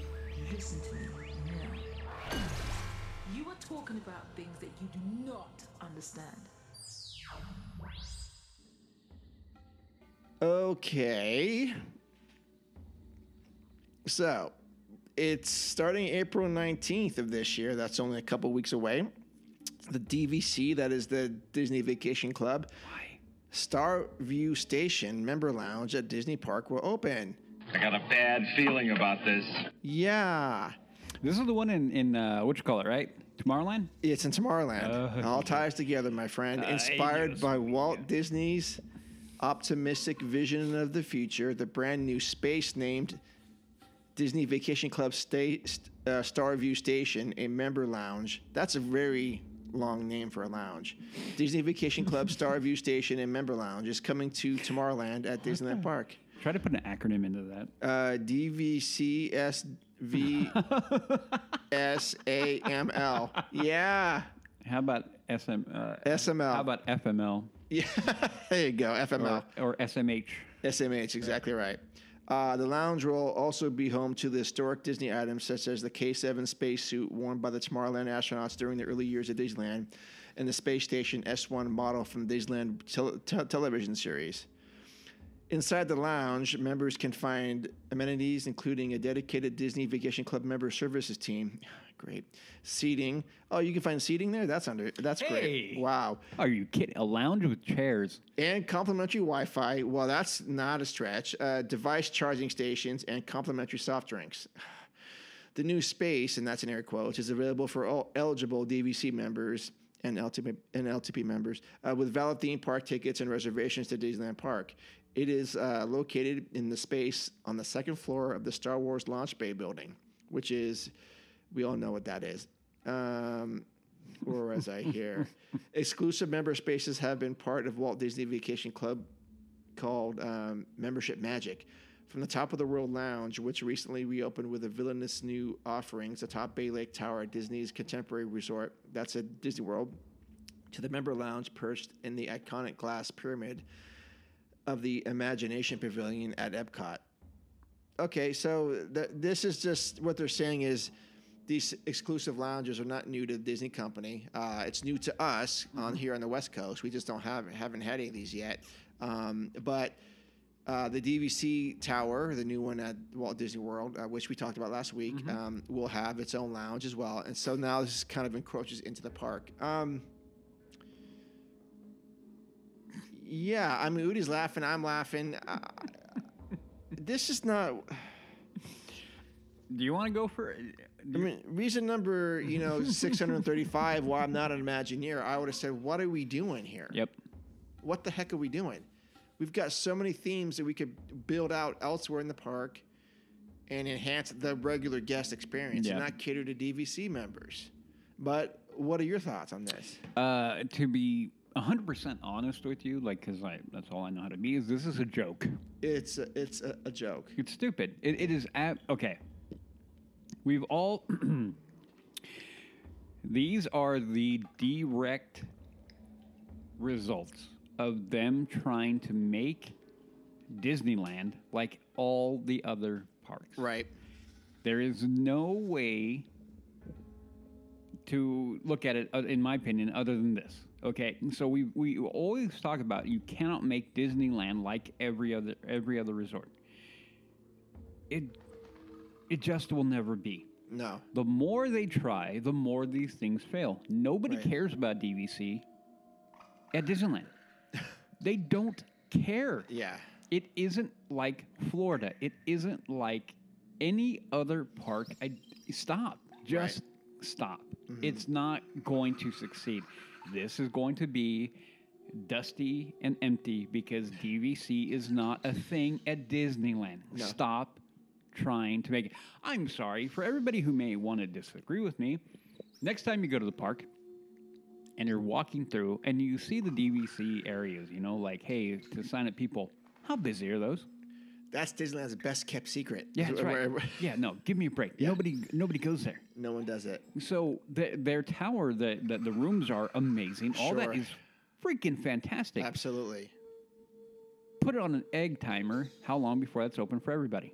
listen to me now. You are talking about things that you do not understand. Okay. So, it's starting April nineteenth of this year. That's only a couple weeks away. The D V C, that is the Disney Vacation Club, Why? Star View Station member lounge at Disney Park will open. I got a bad feeling about this. Yeah. This is the one in, in uh, what you call it, right? Tomorrowland? It's in Tomorrowland. Uh, All ties together, my friend. Uh, Inspired by Walt yeah. Disney's optimistic vision of the future, the brand new space named Disney Vacation Club Sta- uh, Star View Station, a member lounge. That's a very long name for a lounge. Disney Vacation Club Star View Station and member lounge is coming to Tomorrowland at Disneyland Park. Try to put an acronym into that. Uh, D V C S V S A M L. Yeah. How about S M, uh, S M L? How about F M L? Yeah. There you go, F M L. Or, or S M H. S M H, exactly right. Uh, the lounge will also be home to the historic Disney items such as the K seven spacesuit worn by the Tomorrowland astronauts during the early years of Disneyland and the Space Station S one model from the Disneyland te- te- television series. Inside the lounge, members can find amenities, including a dedicated Disney Vacation Club member services team. Great. Seating. Oh, you can find seating there? That's under. That's hey. great. Wow. Are you kidding? A lounge with chairs. And complimentary Wi-Fi. Well, that's not a stretch. Uh, device charging stations and complimentary soft drinks. The new space, and that's in air quotes, is available for all eligible D V C members and L T P, and L T P members uh, with valid theme park tickets and reservations to Disneyland Park. It is uh, located in the space on the second floor of the Star Wars Launch Bay building, which is, we all know what that is. Um, or as I hear, exclusive member spaces have been part of Walt Disney Vacation Club called um, Membership Magic. From the Top of the World Lounge, which recently reopened with a villainous new offerings atop Bay Lake Tower at Disney's Contemporary Resort, that's at Disney World, to the member lounge perched in the iconic glass pyramid of the Imagination Pavilion at Epcot. Okay, so th- this is just what they're saying is these exclusive lounges are not new to the Disney company. Uh, it's new to us mm-hmm. on here on the West Coast. We just don't have haven't had any of these yet, um, but. Uh, the D V C Tower, the new one at Walt Disney World, uh, which we talked about last week, mm-hmm. um, will have its own lounge as well. And so now this kind of encroaches into the park. Um, yeah, I mean, Udi's laughing. I'm laughing. Uh, this is not... Do you want to go for it? I mean, reason number, you know, six hundred thirty-five, why I'm not an Imagineer, I would have said, what are we doing here? Yep. What the heck are we doing? We've got so many themes that we could build out elsewhere in the park and enhance the regular guest experience yeah. and not cater to D V C members. But what are your thoughts on this? Uh, to be one hundred percent honest with you, like, because that's all I know how to be, is this is a joke. It's a, it's a, a joke. It's stupid. It, it is... Ab- okay. We've all... These are the direct results of them trying to make Disneyland like all the other parks. Right. There is no way to look at it, in my opinion, other than this. Okay, so we we always talk about you cannot make Disneyland like every other every other resort. It it just will never be. No. The more they try, the more these things fail. Nobody right. cares about D V C at Disneyland. They don't care. Yeah. It isn't like Florida. It isn't like any other park. I, stop. Just right. stop. Mm-hmm. It's not going to succeed. This is going to be dusty and empty because D V C is not a thing at Disneyland. No. Stop trying to make it. I'm sorry for everybody who may want to disagree with me. Next time you go to the park, and you're walking through, and you see the D V C areas, you know, like, hey, to sign up people, how busy are those? That's Disneyland's best-kept secret. Yeah, that's right. Yeah, no, give me a break. Yeah. Nobody nobody goes there. No one does it. So the, their tower, the, the, the rooms are amazing. All sure. that is freaking fantastic. Absolutely. Put it on an egg timer. How long before that's open for everybody?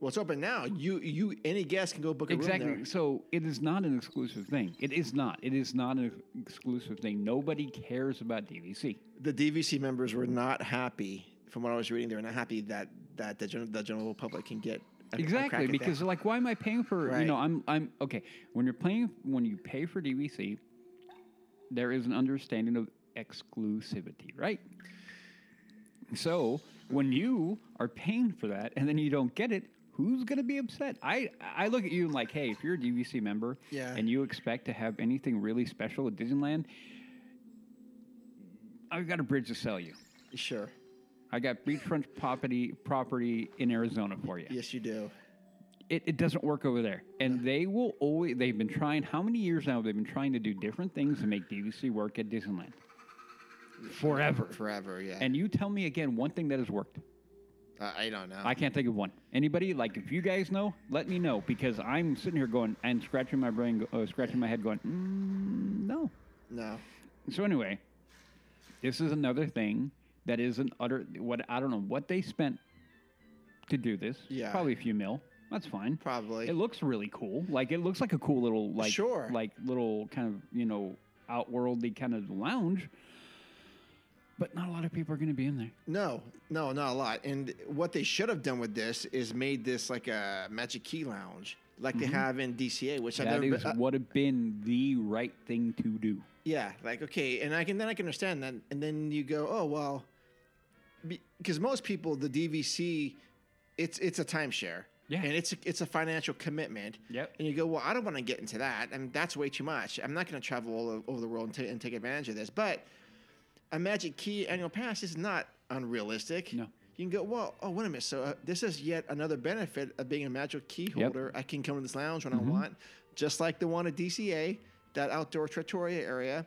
Well, it's open now. You, you, any guest can go book a exactly. room there. So it is not an exclusive thing. It is not. It is not an exclusive thing. Nobody cares about D V C. The D V C members were not happy. From what I was reading, they were not happy that that the general, the general public can get a, exactly a crack at because that. They're like, why am I paying for? Right. You know, I'm I'm okay. When you're paying, when you pay for D V C, there is an understanding of exclusivity, right? So when you are paying for that and then you don't get it, who's going to be upset? I, I look at you and like, hey, if you're a D V C member yeah. and you expect to have anything really special at Disneyland, I've got a bridge to sell you. Sure. I got beachfront property property in Arizona for you. Yes, you do. It it doesn't work over there. And they will always, they've been trying, how many years now have they been trying to do different things to make D V C work at Disneyland? Forever. Forever, yeah. And you tell me again one thing that has worked. Uh, I don't know. I can't think of one. Anybody? Like, if you guys know, let me know. Because I'm sitting here going and scratching my brain, uh, scratching my head going, mm, no. No. So anyway, this is another thing. That is an utter, what, I don't know what they spent to do this. Yeah. Probably a few mil. That's fine. Probably. It looks really cool. Like, it looks like a cool little, like, sure. like little kind of, you know, outworldly kind of lounge. But not a lot of people are going to be in there. No. No, not a lot. And what they should have done with this is made this like a Magic Key Lounge, like mm-hmm. they have in D C A, which I've never been, would have been the right thing to do. Yeah. Like, okay. And I can then I can understand that. And then you go, oh, well. Because most people, the D V C, it's it's a timeshare, yeah, and it's a, it's a financial commitment. Yep. And you go, well, I don't want to get into that, I mean, that's way too much. I'm not going to travel all over the world and, t- and take advantage of this. But a Magic Key annual pass is not unrealistic. No. You can go, well, oh, wait a minute. So uh, this is yet another benefit of being a Magic Key holder. Yep. I can come to this lounge when mm-hmm. I want, just like the one at D C A, that outdoor trattoria area,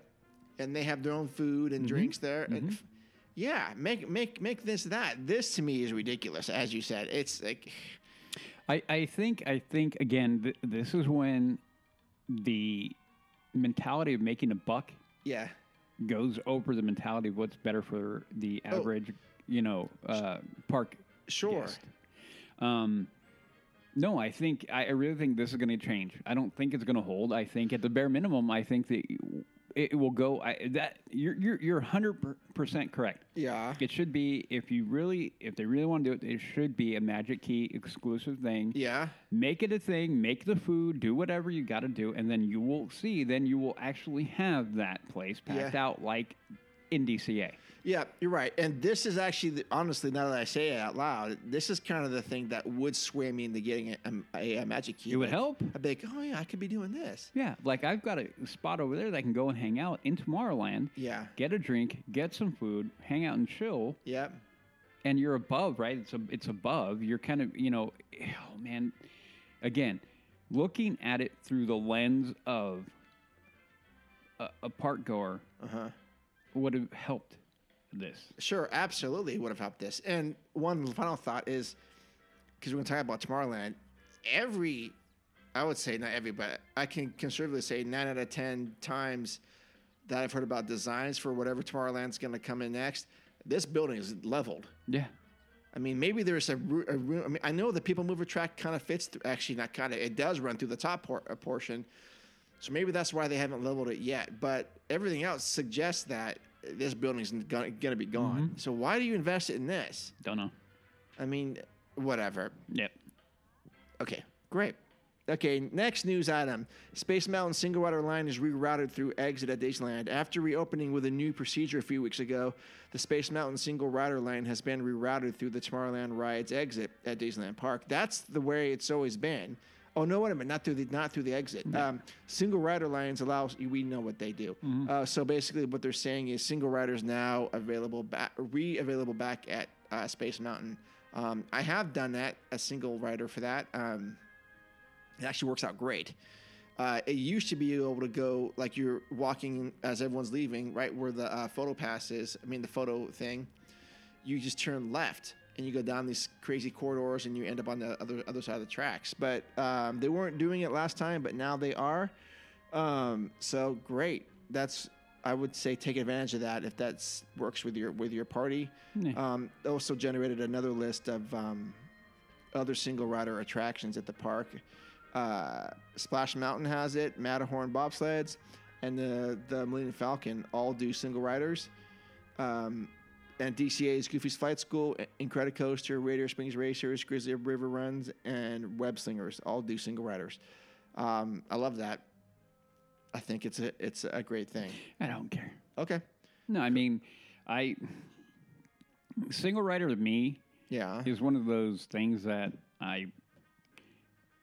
and they have their own food and mm-hmm. drinks there. Mm-hmm. And, yeah, make make make this that. This to me is ridiculous, as you said. It's like, I, I think I think again, th- this is when the mentality of making a buck, yeah, goes over the mentality of what's better for the average, oh. you know, uh, park. Sure. Guest. Um, no, I think I, I really think this is going to change. I don't think it's going to hold. I think at the bare minimum, I think that. It will go. I, that you're you're you're one hundred percent correct. Yeah. It should be if you really if they really want to do it, it should be a Magic Key exclusive thing. Yeah. Make it a thing. Make the food. Do whatever you got to do, and then you will see. Then you will actually have that place packed yeah. out like in D C A. Yeah, you're right. And this is actually the, honestly, now that I say it out loud, this is kind of the thing that would sway me into getting a, a, a Magic Key. It would like, help. I'd be like, oh yeah, I could be doing this. Yeah, like I've got a spot over there that I can go and hang out in Tomorrowland. Yeah. Get a drink, get some food, hang out and chill. Yep. And you're above, right? It's a, it's above. You're kind of, you know, oh man. Again, looking at it through the lens of a, a park goer uh-huh. would have helped. This sure absolutely would have helped this. And one final thought is, because we're going to talk about Tomorrowland, every I would say not every but I can conservatively say nine out of ten times that I've heard about designs for whatever Tomorrowland's going to come in next, this building is leveled. Yeah, I mean, maybe there's a, ro- a room. I mean, I know the People Mover track kind of fits th- actually not kind of it does run through the top por- portion, so maybe that's why they haven't leveled it yet, but everything else suggests that this building's going to be gone. Mm-hmm. So why do you invest in this? Don't know. I mean, whatever. Yep. Okay, great. Okay, next news item. Space Mountain single rider line is rerouted through exit at Disneyland. After reopening with a new procedure a few weeks ago, the Space Mountain single rider line has been rerouted through the Tomorrowland rides exit at Disneyland Park. That's the way it's always been. Oh, no, wait a minute, not through the, not through the exit. Yeah. Um, single rider lines allows, we know what they do. Mm-hmm. Uh, so basically what they're saying is single riders now available back, re-available back at uh, Space Mountain. Um, I have done that, a single rider for that. Um, it actually works out great. Uh, it used to be able to go, like, you're walking as everyone's leaving, right where the uh, photo pass is, I mean the photo thing, you just turn left and you go down these crazy corridors and you end up on the other other side of the tracks. But um, they weren't doing it last time, but now they are. Um, so great. That's, I would say, take advantage of that if that works with your with your party. Mm. Um, also generated another list of um, other single rider attractions at the park. Uh, Splash Mountain has it, Matterhorn bobsleds, and the the Millennium Falcon all do single riders. Um, and D C A's Goofy's Flight School, Incredicoaster, Radiator Springs Racers, Grizzly River Runs, and Web Slingers all do single riders. Um, I love that. I think it's a it's a great thing. I don't care. Okay. No, I mean, I single rider to me, yeah, is one of those things that I.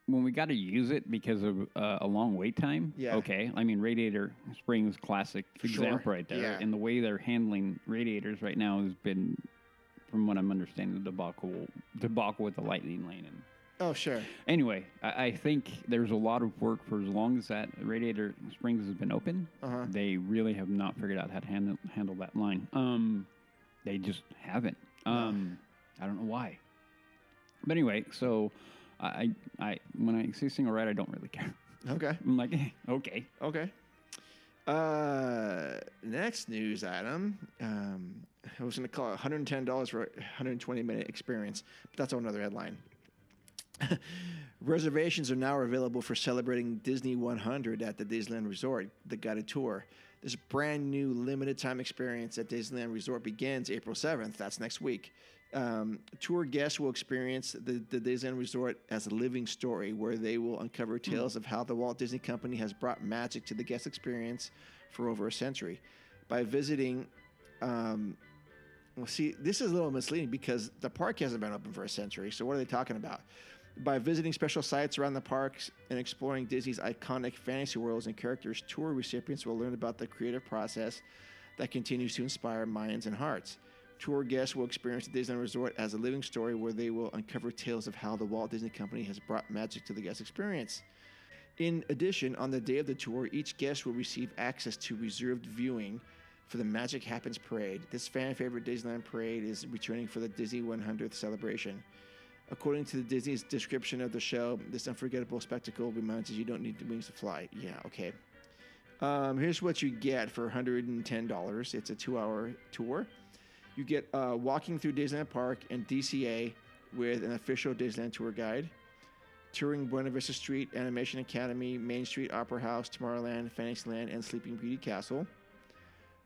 When we got to use it because of uh, a long wait time, yeah. Okay. I mean, Radiator Springs, classic example sure. right there. Yeah. And the way they're handling Radiators right now has been, from what I'm understanding, the debacle, debacle with the Lightning Lane. And oh, sure. Anyway, I, I think there's a lot of work for as long as that Radiator Springs has been open. Uh-huh. They really have not figured out how to handle, handle that line. Um, they just haven't. Um, I don't know why. But anyway, so... I, I, when I see single ride, I don't really care. Okay. I'm like, eh, okay. Okay. Uh, next news item. Um, I was going to call it one hundred ten dollars for a one hundred twenty minute experience, but that's on another headline. Reservations are now available for celebrating Disney one hundred at the Disneyland Resort, the guided tour. This brand new limited time experience at Disneyland Resort begins April seventh. That's next week. Um, tour guests will experience the, the Disneyland Resort as a living story where they will uncover tales of how the Walt Disney Company has brought magic to the guest experience for over a century. By visiting, um, well, see, this is a little misleading because the park hasn't been open for a century, so what are they talking about? By visiting special sites around the parks and exploring Disney's iconic fantasy worlds and characters, tour recipients will learn about the creative process that continues to inspire minds and hearts. Tour guests will experience the Disneyland Resort as a living story where they will uncover tales of how the Walt Disney Company has brought magic to the guest experience. In addition, on the day of the tour, each guest will receive access to reserved viewing for the Magic Happens parade. This fan-favorite Disneyland parade is returning for the Disney one hundredth celebration. According to the Disney's description of the show, this unforgettable spectacle reminds us you don't need the wings to fly. Yeah, okay. Um, here's what you get for one hundred ten dollars. It's a two-hour tour. You get uh, walking through Disneyland Park and D C A with an official Disneyland tour guide, touring Buena Vista Street, Animation Academy, Main Street, Opera House, Tomorrowland, Fantasyland, and Sleeping Beauty Castle,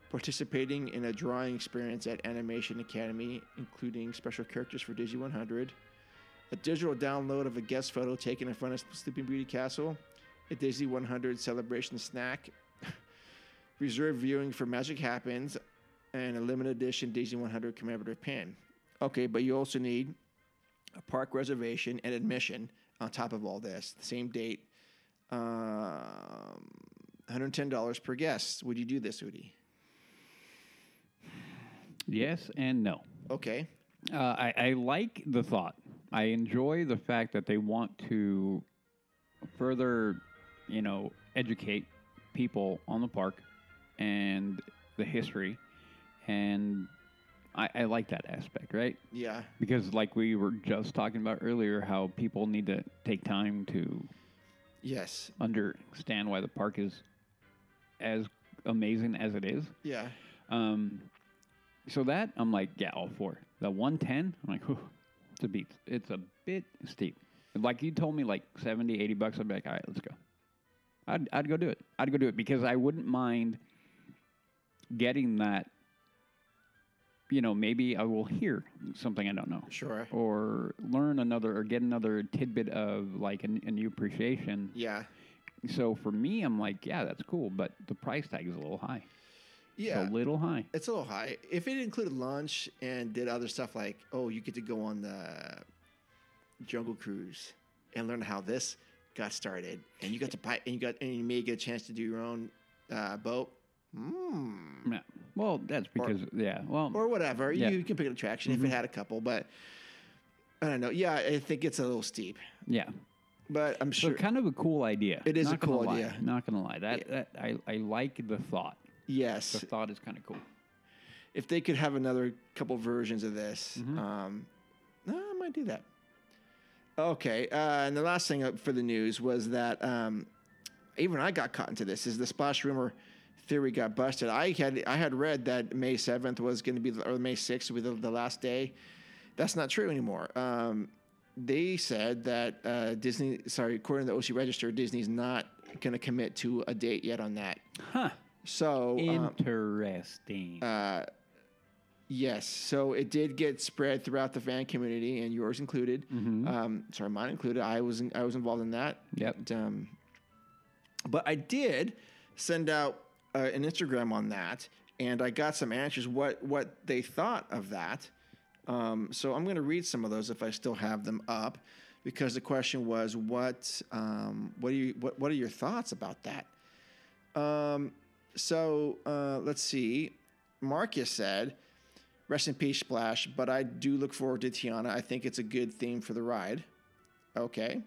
participating in a drawing experience at Animation Academy, including special characters for Disney one hundred, a digital download of a guest photo taken in front of Sleeping Beauty Castle, a Disney one hundred celebration snack, reserve viewing for Magic Happens, and a limited edition Disney one hundred commemorative pin. Okay, but you also need a park reservation and admission on top of all this. The same date, um, one hundred ten dollars per guest. Would you do this, Udi? Yes and no. Okay. Uh, I, I like the thought. I enjoy the fact that they want to further, you know, educate people on the park and the history. And I, I like that aspect, right? Yeah. Because like we were just talking about earlier, how people need to take time to yes understand why the park is as amazing as it is. Yeah. Um. So that, I'm like, yeah, all for. The one ten, I'm like, whew, it's a beat. It's a bit steep. Like you told me, like seventy, eighty bucks, I'd be like, all right, let's go. I'd I'd go do it. I'd go do it because I wouldn't mind getting that. You know, maybe I will hear something I don't know. Sure. Or learn another or get another tidbit of, like, a, a new appreciation. Yeah. So, for me, I'm like, yeah, that's cool, but the price tag is a little high. Yeah. It's a little high. It's a little high. If it included lunch and did other stuff like, oh, you get to go on the Jungle Cruise and learn how this got started, and you got to buy, and you got, and you may get a chance to do your own uh, boat. Mm. Yeah. Well, that's because, or, yeah. Well, or whatever. Yeah. You, you can pick an attraction mm-hmm. if it had a couple, but I don't know. Yeah, I think it's a little steep. Yeah. But I'm sure. So kind of a cool idea. It is Not a cool lie. idea. Not going to lie. That, yeah. that I, I like the thought. Yes. The thought is kind of cool. If they could have another couple versions of this, mm-hmm. um, I might do that. Okay. Uh, and the last thing up for the news was that um, even I got caught into this, is the splash rumor theory got busted. I had I had read that May seventh was going to be, or May sixth would be the, the last day. That's not true anymore. Um, they said that uh, Disney, sorry, according to the O C Register, Disney's not going to commit to a date yet on that. Huh. So interesting. Um, uh, yes. So it did get spread throughout the fan community, and yours included. Mm-hmm. Um, sorry, mine included. I was in, I was involved in that. Yep. And, um, but I did send out uh, an Instagram on that, and I got some answers what what they thought of that. Um, so I'm going to read some of those if I still have them up, because the question was what um, what do you what what are your thoughts about that? Um, so uh, let's see. Marcus said, "Rest in peace, Splash, but I do look forward to Tiana. I think it's a good theme for the ride." Okay.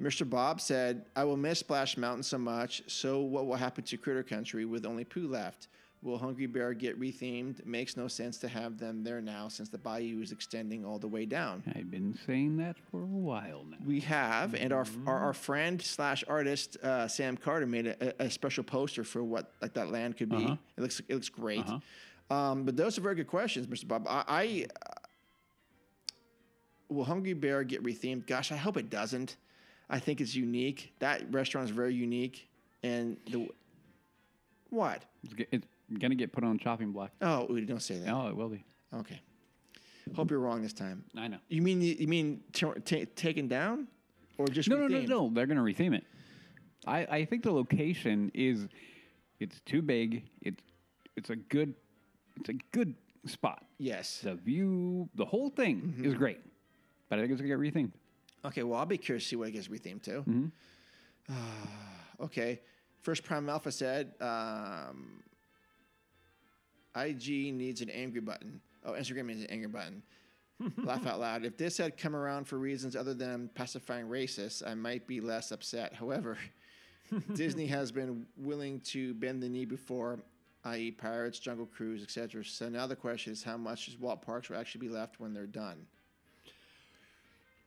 Mister Bob said, "I will miss Splash Mountain so much. So what will happen to Critter Country with only Pooh left? Will Hungry Bear get rethemed? Makes no sense to have them there now since the bayou is extending all the way down." I've been saying that for a while now. We have, and our mm-hmm. our, our friend slash artist uh, Sam Carter made a, a special poster for what like that land could be. Uh-huh. It looks it looks great. Uh-huh. Um, but those are very good questions, Mister Bob. I, I uh, will Hungry Bear get rethemed? Gosh, I hope it doesn't. I think it's unique. That restaurant is very unique, and the what? It's going to get put on chopping block. Oh, don't say that. Oh, it will be. Okay. Hope you're wrong this time. I know. You mean you mean t- t- taken down, or just no, re-themed? no, no, no? They're going to retheme it. I, I think the location is it's too big. It's it's a good it's a good spot. Yes. The view, the whole thing mm-hmm. is great, but I think it's going to get rethemed. Okay, well, I'll be curious to see what it gets rethemed to. Mm-hmm. Uh, okay. First Prime Alpha said, um, I G needs an angry button. Oh, Instagram needs an angry button. Laugh out loud. If this had come around for reasons other than pacifying racists, I might be less upset. However, Disney has been willing to bend the knee before, that is. Pirates, Jungle Cruise, et cetera. So now the question is how much does Walt Parks will actually be left when they're done?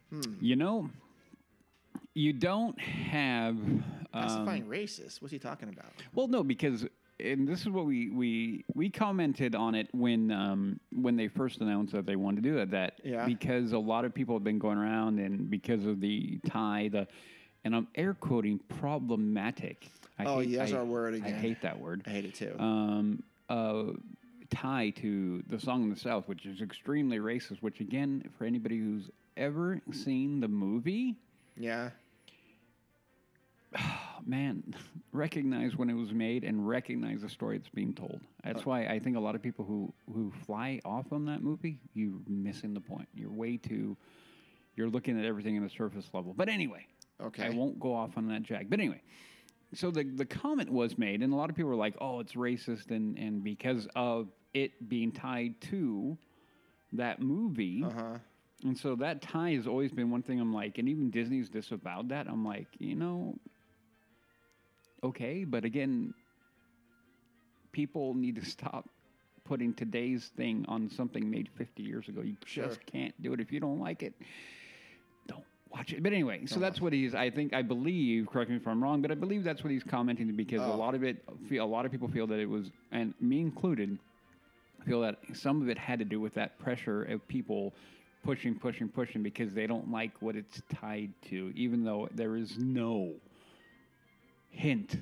Hmm. You know, you don't have... Um, pacifying racist? What's he talking about? Well, no, because, and this is what we, we, we commented on it when um, when they first announced that they wanted to do that, that yeah. because a lot of people have been going around and because of the tie, the, and I'm air quoting, problematic. I oh, hate, yeah, that's I, our word again. I hate that word. I hate it too. Um, uh, tie to the song in the South, which is extremely racist, which again, for anybody who's ever seen the movie? Yeah. Oh, man, recognize when it was made and recognize the story that's being told. That's why I think a lot of people who, who fly off on that movie, you're missing the point. You're way too, you're looking at everything in a surface level. But anyway, okay, I won't go off on that jag. But anyway, so the, the comment was made, and a lot of people were like, oh, it's racist, and, and because of it being tied to that movie... Uh-huh. And so that tie has always been one thing I'm like, and even Disney's disavowed that. I'm like, you know, okay, but again, people need to stop putting today's thing on something made fifty years ago. You sure. just can't do it. If you don't like it, don't watch it. But anyway, so don't that's watch. What he's, I think, I believe, correct me if I'm wrong, but I believe that's what he's commenting because oh. a lot of it, a lot of people feel that it was, and me included, feel that some of it had to do with that pressure of people pushing, pushing, pushing because they don't like what it's tied to, even though there is no hint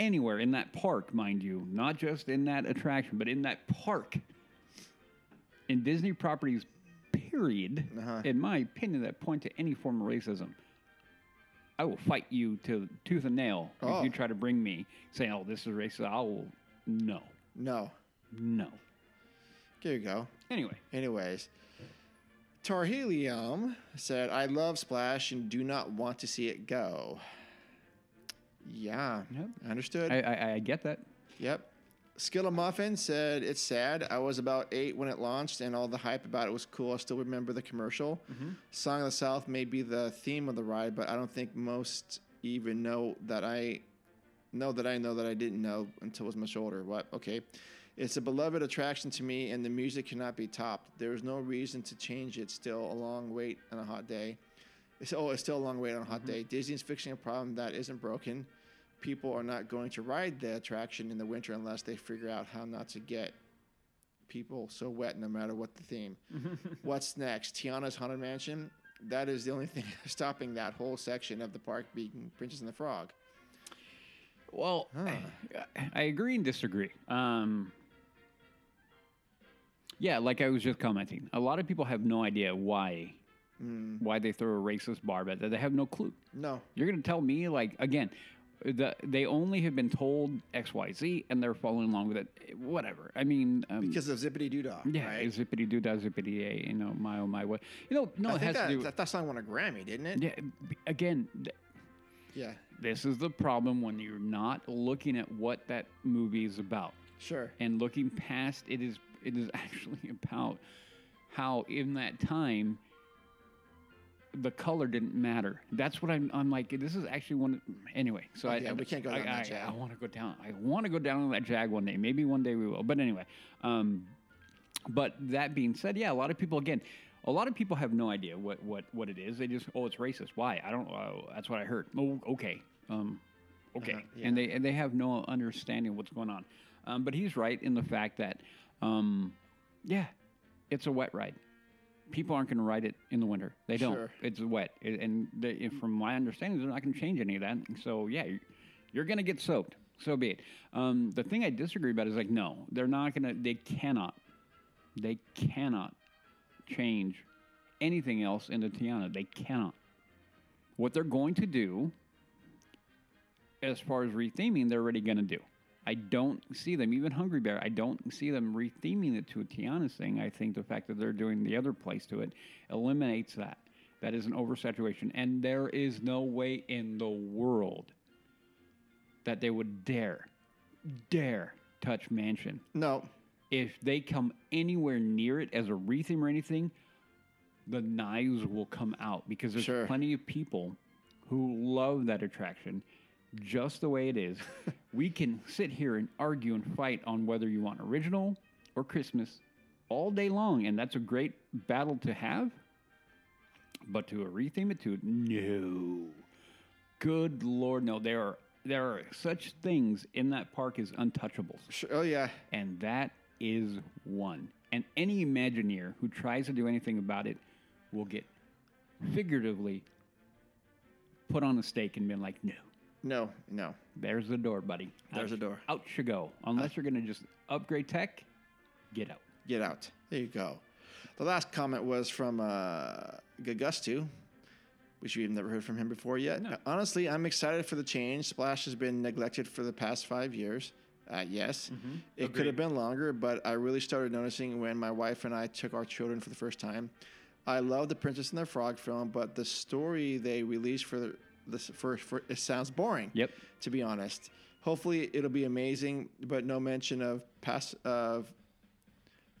anywhere in that park, mind you, not just in that attraction, but in that park, in Disney properties, period, uh-huh. in my opinion, that point to any form of racism. I will fight you to tooth and nail oh. if you try to bring me saying, oh, this is racist. I will, no. No. No. There you go. Anyway. Anyways. Tarhelium said, I love Splash and do not want to see it go. Yeah. Yep. Understood. I, I, I get that. Yep. Skillamuffin said, it's sad. I was about eight when it launched, and all the hype about it was cool. I still remember the commercial. Mm-hmm. Song of the South may be the theme of the ride, but I don't think most even know that I know that I know that I didn't know until I was much older. What? Okay. It's a beloved attraction to me, and the music cannot be topped. There is no reason to change it. Still a long wait on a hot day. It's, oh, it's still a long wait on a hot mm-hmm. day. Disney's fixing a problem that isn't broken. People are not going to ride the attraction in the winter unless they figure out how not to get people so wet, no matter what the theme. What's next? Tiana's Haunted Mansion? That is the only thing stopping that whole section of the park being Princess and the Frog. Well, huh. I, I agree and disagree. Um, yeah, like I was just commenting, a lot of people have no idea why... Mm. Why they throw a racist barb at that? They have no clue. No, you're going to tell me, like, again, the, they only have been told X, Y, Z, and they're following along with it. Whatever. I mean, um, because of zippity doo dah. Yeah, right? Zippity doo dah, zippity a. You know, my oh my what. You know, no, I it think has that, to do. With, that, that song won a Grammy, didn't it? Yeah. Again. Th- yeah. This is the problem when you're not looking at what that movie is about. Sure. And looking past it is it is actually about how in that time. The color didn't matter. That's what I'm. I'm like. This is actually one. Anyway, so oh, I. Yeah, we can't go down I, that jag. I, I want to go down. I want to go down on that jag one day. Maybe one day we will. But anyway, um, but that being said, yeah, a lot of people again, a lot of people have no idea what what, what it is. They just oh, it's racist. Why? I don't know. That's what I heard. Oh, okay. Um, okay. Uh-huh, yeah. And they and they have no understanding of what's going on. Um, but he's right in the fact that, um, yeah, it's a wet ride. People aren't going to ride it in the winter. They don't. Sure. It's wet. It, and they, from my understanding, they're not going to change any of that. So, yeah, you're, you're going to get soaked. So be it. Um, the thing I disagree about is, like, no, they're not going to, they cannot, they cannot change anything else into Tiana. They cannot. What they're going to do, as far as retheming, they're already going to do. I don't see them, even Hungry Bear, I don't see them retheming it to a Tiana's thing. I think the fact that they're doing the other place to it eliminates that. That is an oversaturation. And there is no way in the world that they would dare, dare touch Mansion. No. If they come anywhere near it as a retheme or anything, the knives will come out because there's sure. plenty of people who love that attraction. Just the way it is. We can sit here and argue and fight on whether you want original or Christmas all day long, and that's a great battle to have. But to retheme it to no, good Lord, no. There are there are such things in that park as untouchables. Sure, oh yeah, and that is one. And any Imagineer who tries to do anything about it will get figuratively put on a stake and been like no. No, no. There's the door, buddy. There's out, the door. Out you go. Unless you're going to just upgrade tech, get out. Get out. There you go. The last comment was from uh, Gagustu, which we've never heard from him before yet. No. Honestly, I'm excited for the change. Splash has been neglected for the past five years. Uh, yes. Mm-hmm. It Agreed. Could have been longer, but I really started noticing when my wife and I took our children for the first time. I love the Princess and the Frog film, but the story they released for... the This for, for it sounds boring. Yep. To be honest, hopefully it'll be amazing, but no mention of pass of.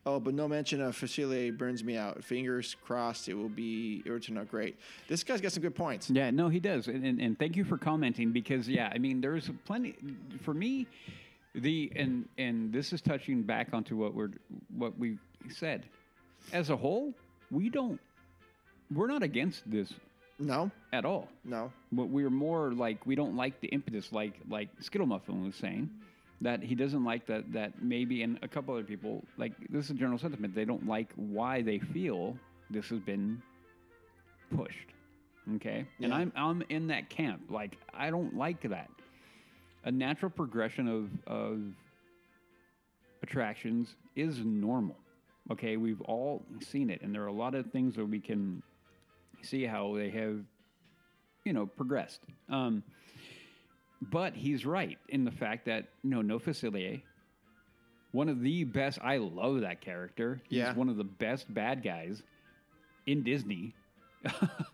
Oh, but no mention of Facile burns me out. Fingers crossed, it will be it will turn out great. This guy's got some good points. Yeah, no, he does, and, and and thank you for commenting because yeah, I mean there's plenty for me. The and and this is touching back onto what we're what we said. As a whole, we don't we're not against this. No. At all. No. But we're more like, we don't like the impetus, like like Skittlemuffin was saying, that he doesn't like that, that maybe, and a couple other people, like this is a general sentiment, they don't like why they feel this has been pushed. Okay? Yeah. And I'm I'm in that camp. Like, I don't like that. A natural progression of of attractions is normal. Okay? We've all seen it, and there are a lot of things that we can... see how they have, you know, progressed. Um, but he's right in the fact that, you know, no Facilier, one of the best, I love that character. He's yeah. one of the best bad guys in Disney.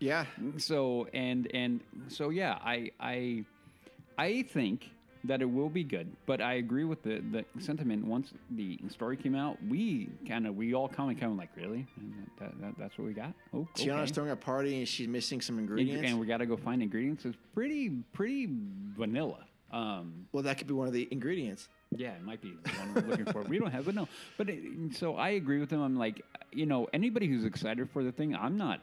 yeah. So, and, and so, yeah, I, I, I think that it will be good. But I agree with the, the sentiment. Once the story came out, we kind of, we all kind of come like, really? That, that, that's what we got? Oh, okay. Tiana's throwing a party and she's missing some ingredients. And we got to go find ingredients. It's pretty, pretty vanilla. Um, well, that could be one of the ingredients. Yeah, it might be the one we're looking for. We don't have it, no. But it, so I agree with him. I'm like, you know, anybody who's excited for the thing, I'm not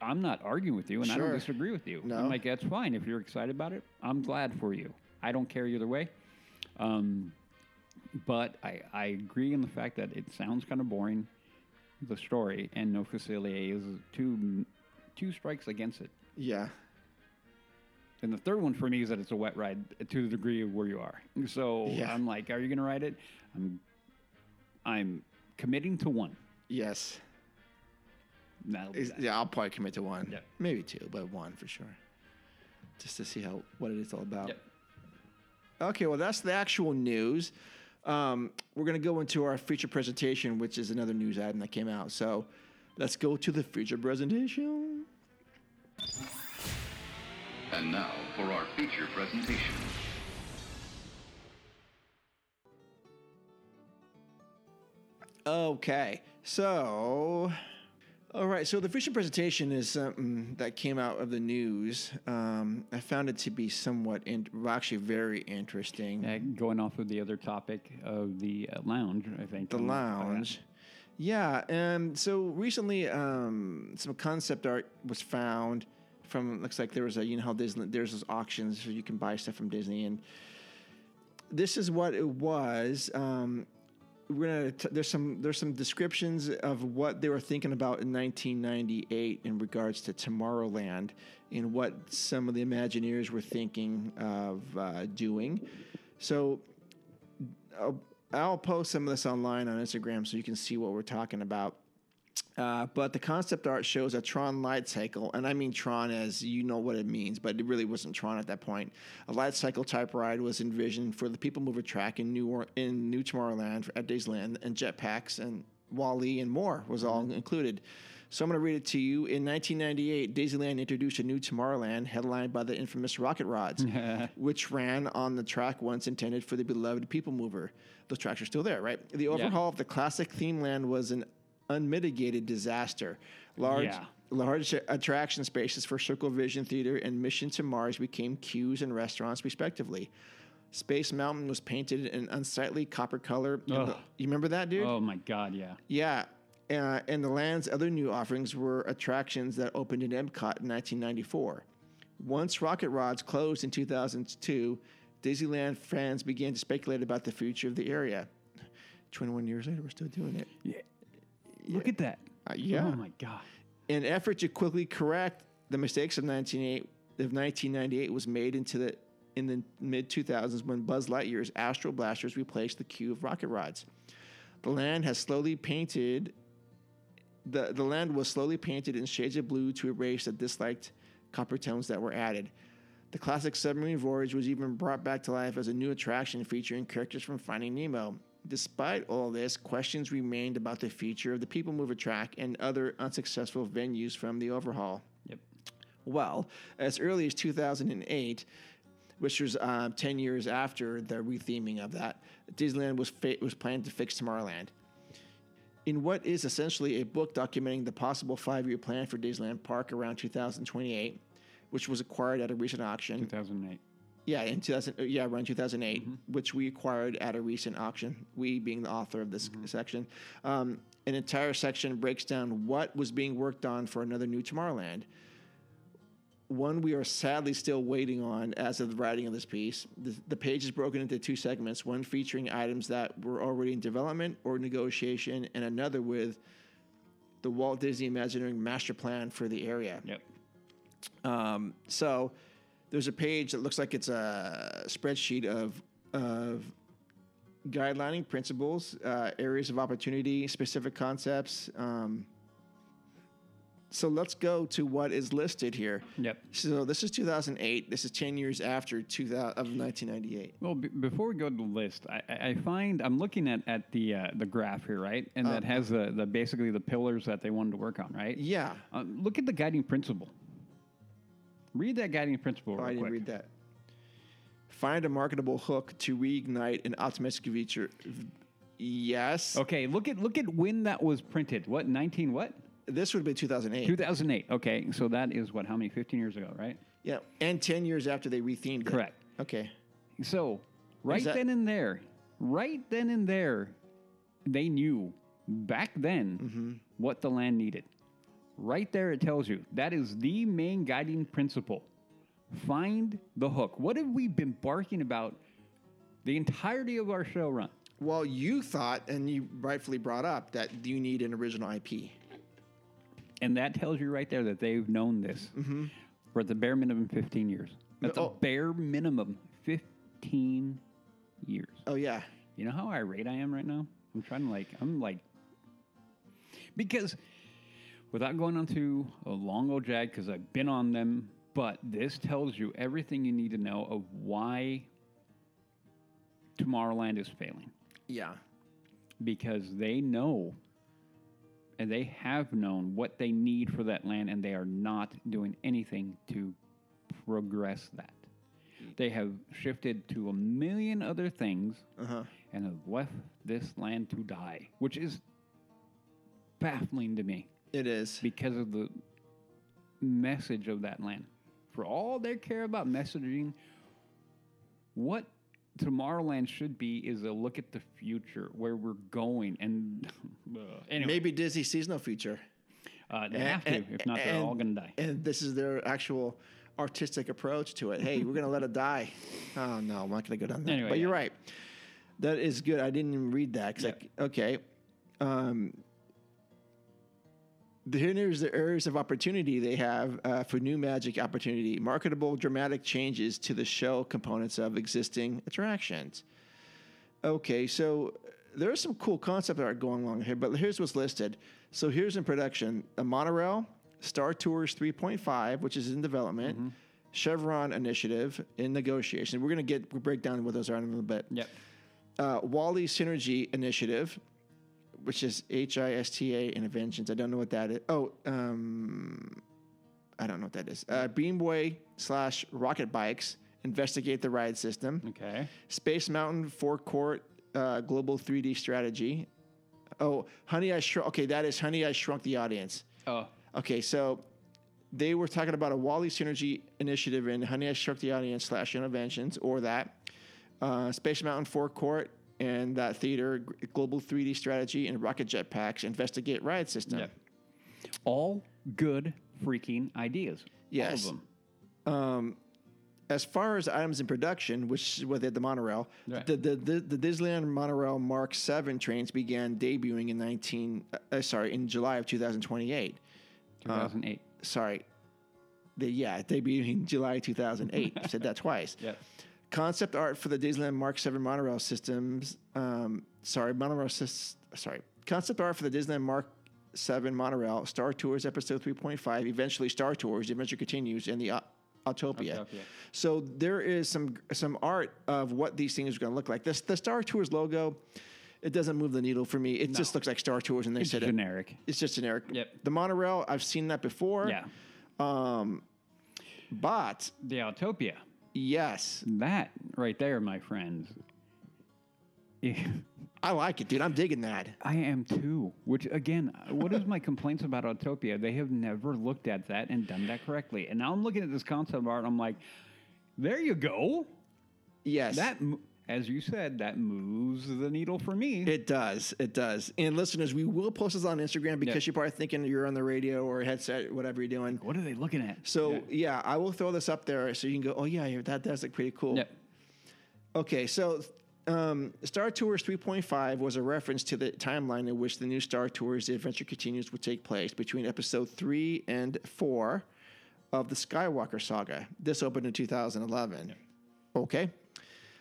I'm not arguing with you, and sure. I don't disagree with you. No. I'm like, that's fine. If you're excited about it, I'm glad for you. I don't care either way. Um, but I, I agree in the fact that it sounds kind of boring, the story, and no Facilier is two, two strikes against it. Yeah. And the third one for me is that it's a wet ride to the degree of where you are. So yeah. I'm like, are you going to ride it? I'm I'm committing to one. Yes. Is, yeah, I'll probably commit to one. Yep. Maybe two, but one for sure. Just to see how what it is all about. Yep. Okay, well, that's the actual news. Um, we're going to go into our feature presentation, which is another news item that came out. So let's go to the feature presentation. And now for our feature presentation. Okay, so, all right, so the feature presentation is something that came out of the news. Um, I found it to be somewhat, in, well, actually very interesting. Uh, going off of the other topic of the uh, lounge, I think. The lounge. Yeah, and so recently um, some concept art was found. From looks like there was a you know how Disney there's those auctions where you can buy stuff from Disney, and this is what it was. Um, we're gonna t- there's some there's some descriptions of what they were thinking about in nineteen ninety-eight in regards to Tomorrowland and what some of the Imagineers were thinking of uh, doing. So I'll, I'll post some of this online on Instagram so you can see what we're talking about. Uh, but the concept art shows a Tron light cycle, and I mean Tron as you know what it means, but it really wasn't Tron at that point. A light cycle type ride was envisioned for the People Mover track in New or- in New Tomorrowland at Disneyland, and jetpacks and WALL-E and more was all mm-hmm. included. So I'm going to read it to you. In nineteen ninety-eight, Disneyland introduced a new Tomorrowland headlined by the infamous Rocket Rods, which ran on the track once intended for the beloved People Mover. Those tracks are still there, right? The overhaul yeah. of the classic theme land was an unmitigated disaster. Large, yeah. large attraction spaces for Circle Vision Theater and Mission to Mars became queues and restaurants, respectively. Space Mountain was painted in unsightly copper color. The, you remember that, dude? Oh my God, yeah. Yeah, uh, and the land's other new offerings were attractions that opened in Epcot in nineteen ninety-four. Once Rocket Rods closed in two thousand two, Disneyland fans began to speculate about the future of the area. twenty-one years later, we're still doing it. Yeah. Yeah. Look at that. Uh, yeah. Oh, my God. An effort to quickly correct the mistakes of nineteen ninety-eight was made into the in the mid-two thousands when Buzz Lightyear's Astro Blasters replaced the queue of Rocket Rods. The land has slowly painted... The, the land was slowly painted in shades of blue to erase the disliked copper tones that were added. The classic submarine voyage was even brought back to life as a new attraction featuring characters from Finding Nemo. Despite all this, questions remained about the future of the People Mover track and other unsuccessful venues from the overhaul. Yep. Well, as early as two thousand eight, which was uh, ten years after the retheming of that, Disneyland was fa- was planned to fix Tomorrowland. In what is essentially a book documenting the possible five-year plan for Disneyland Park around two thousand twenty-eight, which was acquired at a recent auction. two thousand eight. Yeah, in two thousand, yeah, around two thousand eight, mm-hmm. which we acquired at a recent auction, we being the author of this mm-hmm. section. Um, an entire section breaks down what was being worked on for another new Tomorrowland. One we are sadly still waiting on as of the writing of this piece. The, the page is broken into two segments, one featuring items that were already in development or negotiation, and another with the Walt Disney Imagineering Master Plan for the area. Yep. Um, so... There's a page that looks like it's a spreadsheet of of guidelining principles, uh, areas of opportunity, specific concepts. Um, so let's go to what is listed here. Yep. So this is two thousand eight. This is ten years after two thousand of nineteen ninety-eight. Well, b- before we go to the list, I, I find I'm looking at at the uh, the graph here, right? And um, that has the, the basically the pillars that they wanted to work on, right? Yeah. Uh, look at the guiding principle. Read that guiding principle real quick. Oh, I didn't read that. Find a marketable hook to reignite an optimistic future. Yes. Okay. Look at look at when that was printed. What nineteen? What? This would be two thousand eight. two thousand eight. Okay. So that is what? How many? fifteen years ago, right? Yeah. And ten years after they rethemed it. Correct. Okay. So right that- then and there, right then and there, they knew back then mm-hmm. what the land needed. Right there, it tells you. That is the main guiding principle. Find the hook. What have we been barking about the entirety of our show run? Well, you thought, and you rightfully brought up, that you need an original I P. And that tells you right there that they've known this mm-hmm. for at the bare minimum fifteen years. At the oh. bare minimum fifteen years. Oh, yeah. You know how irate I am right now? I'm trying to like, I'm like, because without going on to a long old jag, because I've been on them, but this tells you everything you need to know of why Tomorrowland is failing. Yeah. Because they know and they have known what they need for that land, and they are not doing anything to progress that. They have shifted to a million other things uh-huh. and have left this land to die, which is baffling to me. It is. Because of the message of that land. For all they care about messaging, what Tomorrowland should be is a look at the future, where we're going. And uh, anyway. Maybe Disney sees no future. Uh, they and, have to. And, if not, they're and, all going to die. And this is their actual artistic approach to it. Hey, we're going to let it die. Oh, no, I'm not going to go down there. Anyway, but yeah. You're right. That is good. I didn't even read that. Cause yep. I, okay. Um, here's the areas of opportunity they have uh, for new magic opportunity. Marketable, dramatic changes to the show components of existing attractions. Okay, so there's some cool concept art going along here, but here's what's listed. So here's in production, a monorail, Star Tours three point five, which is in development, mm-hmm. Chevron Initiative in negotiation. We're going to get we'll break down what those are in a little bit. Yep. Uh, WALL-E Synergy Initiative, which is H I S T A Inventions. I don't know what that is. Oh, um, I don't know what that is. Uh, Beamway slash Rocket Bikes. Investigate the ride system. Okay. Space Mountain Four Court uh, Global three D Strategy. Oh, Honey, I Shrunk. Okay, that is Honey, I Shrunk the Audience. Oh. Okay, so they were talking about a WALL-E Synergy Initiative in Honey, I Shrunk the Audience slash Inventions, or that. Uh, Space Mountain Four Court. And that theater, global three D strategy, and rocket jetpacks, investigate ride system. Yep. All good freaking ideas. Yes. All of them. Um, as far as items in production, which is well, they had the monorail, right. the, the, the, the Disneyland Monorail Mark seven trains began debuting in nineteen. Uh, sorry, in July of two thousand twenty-eight. two thousand eight. Uh, sorry. The, yeah, debuting in July two thousand eight. I said that twice. Yeah. Concept art for the Disneyland Mark seven monorail systems. Um, sorry, monorail. Sorry, concept art for the Disneyland Mark seven monorail. Star Tours Episode three point five. Eventually, Star Tours: The Adventure Continues and the uh, Autopia. Autopia. So there is some some art of what these things are going to look like. This the Star Tours logo. It doesn't move the needle for me. It no. just looks like Star Tours, and they it's said generic. It. It's just generic. Yep. The monorail. I've seen that before. Yeah. Um, but the Autopia. Yes. That right there, my friends. I like it, dude. I'm digging that. I am too. Which, again, what is my complaints about Autopia? They have never looked at that and done that correctly. And now I'm looking at this concept art, and I'm like, there you go. Yes. That, as you said, that moves the needle for me. It does. It does. And listeners, we will post this on Instagram because yep. you're probably thinking you're on the radio or headset, whatever you're doing. What are they looking at? So, yeah, yeah I will throw this up there so you can go, oh, yeah, that does look pretty cool. Yep. Okay, so um, Star Tours three point five was a reference to the timeline in which the new Star Tours, The Adventure Continues, would take place between Episode three and four of the Skywalker Saga. This opened in two thousand eleven. Yep. Okay.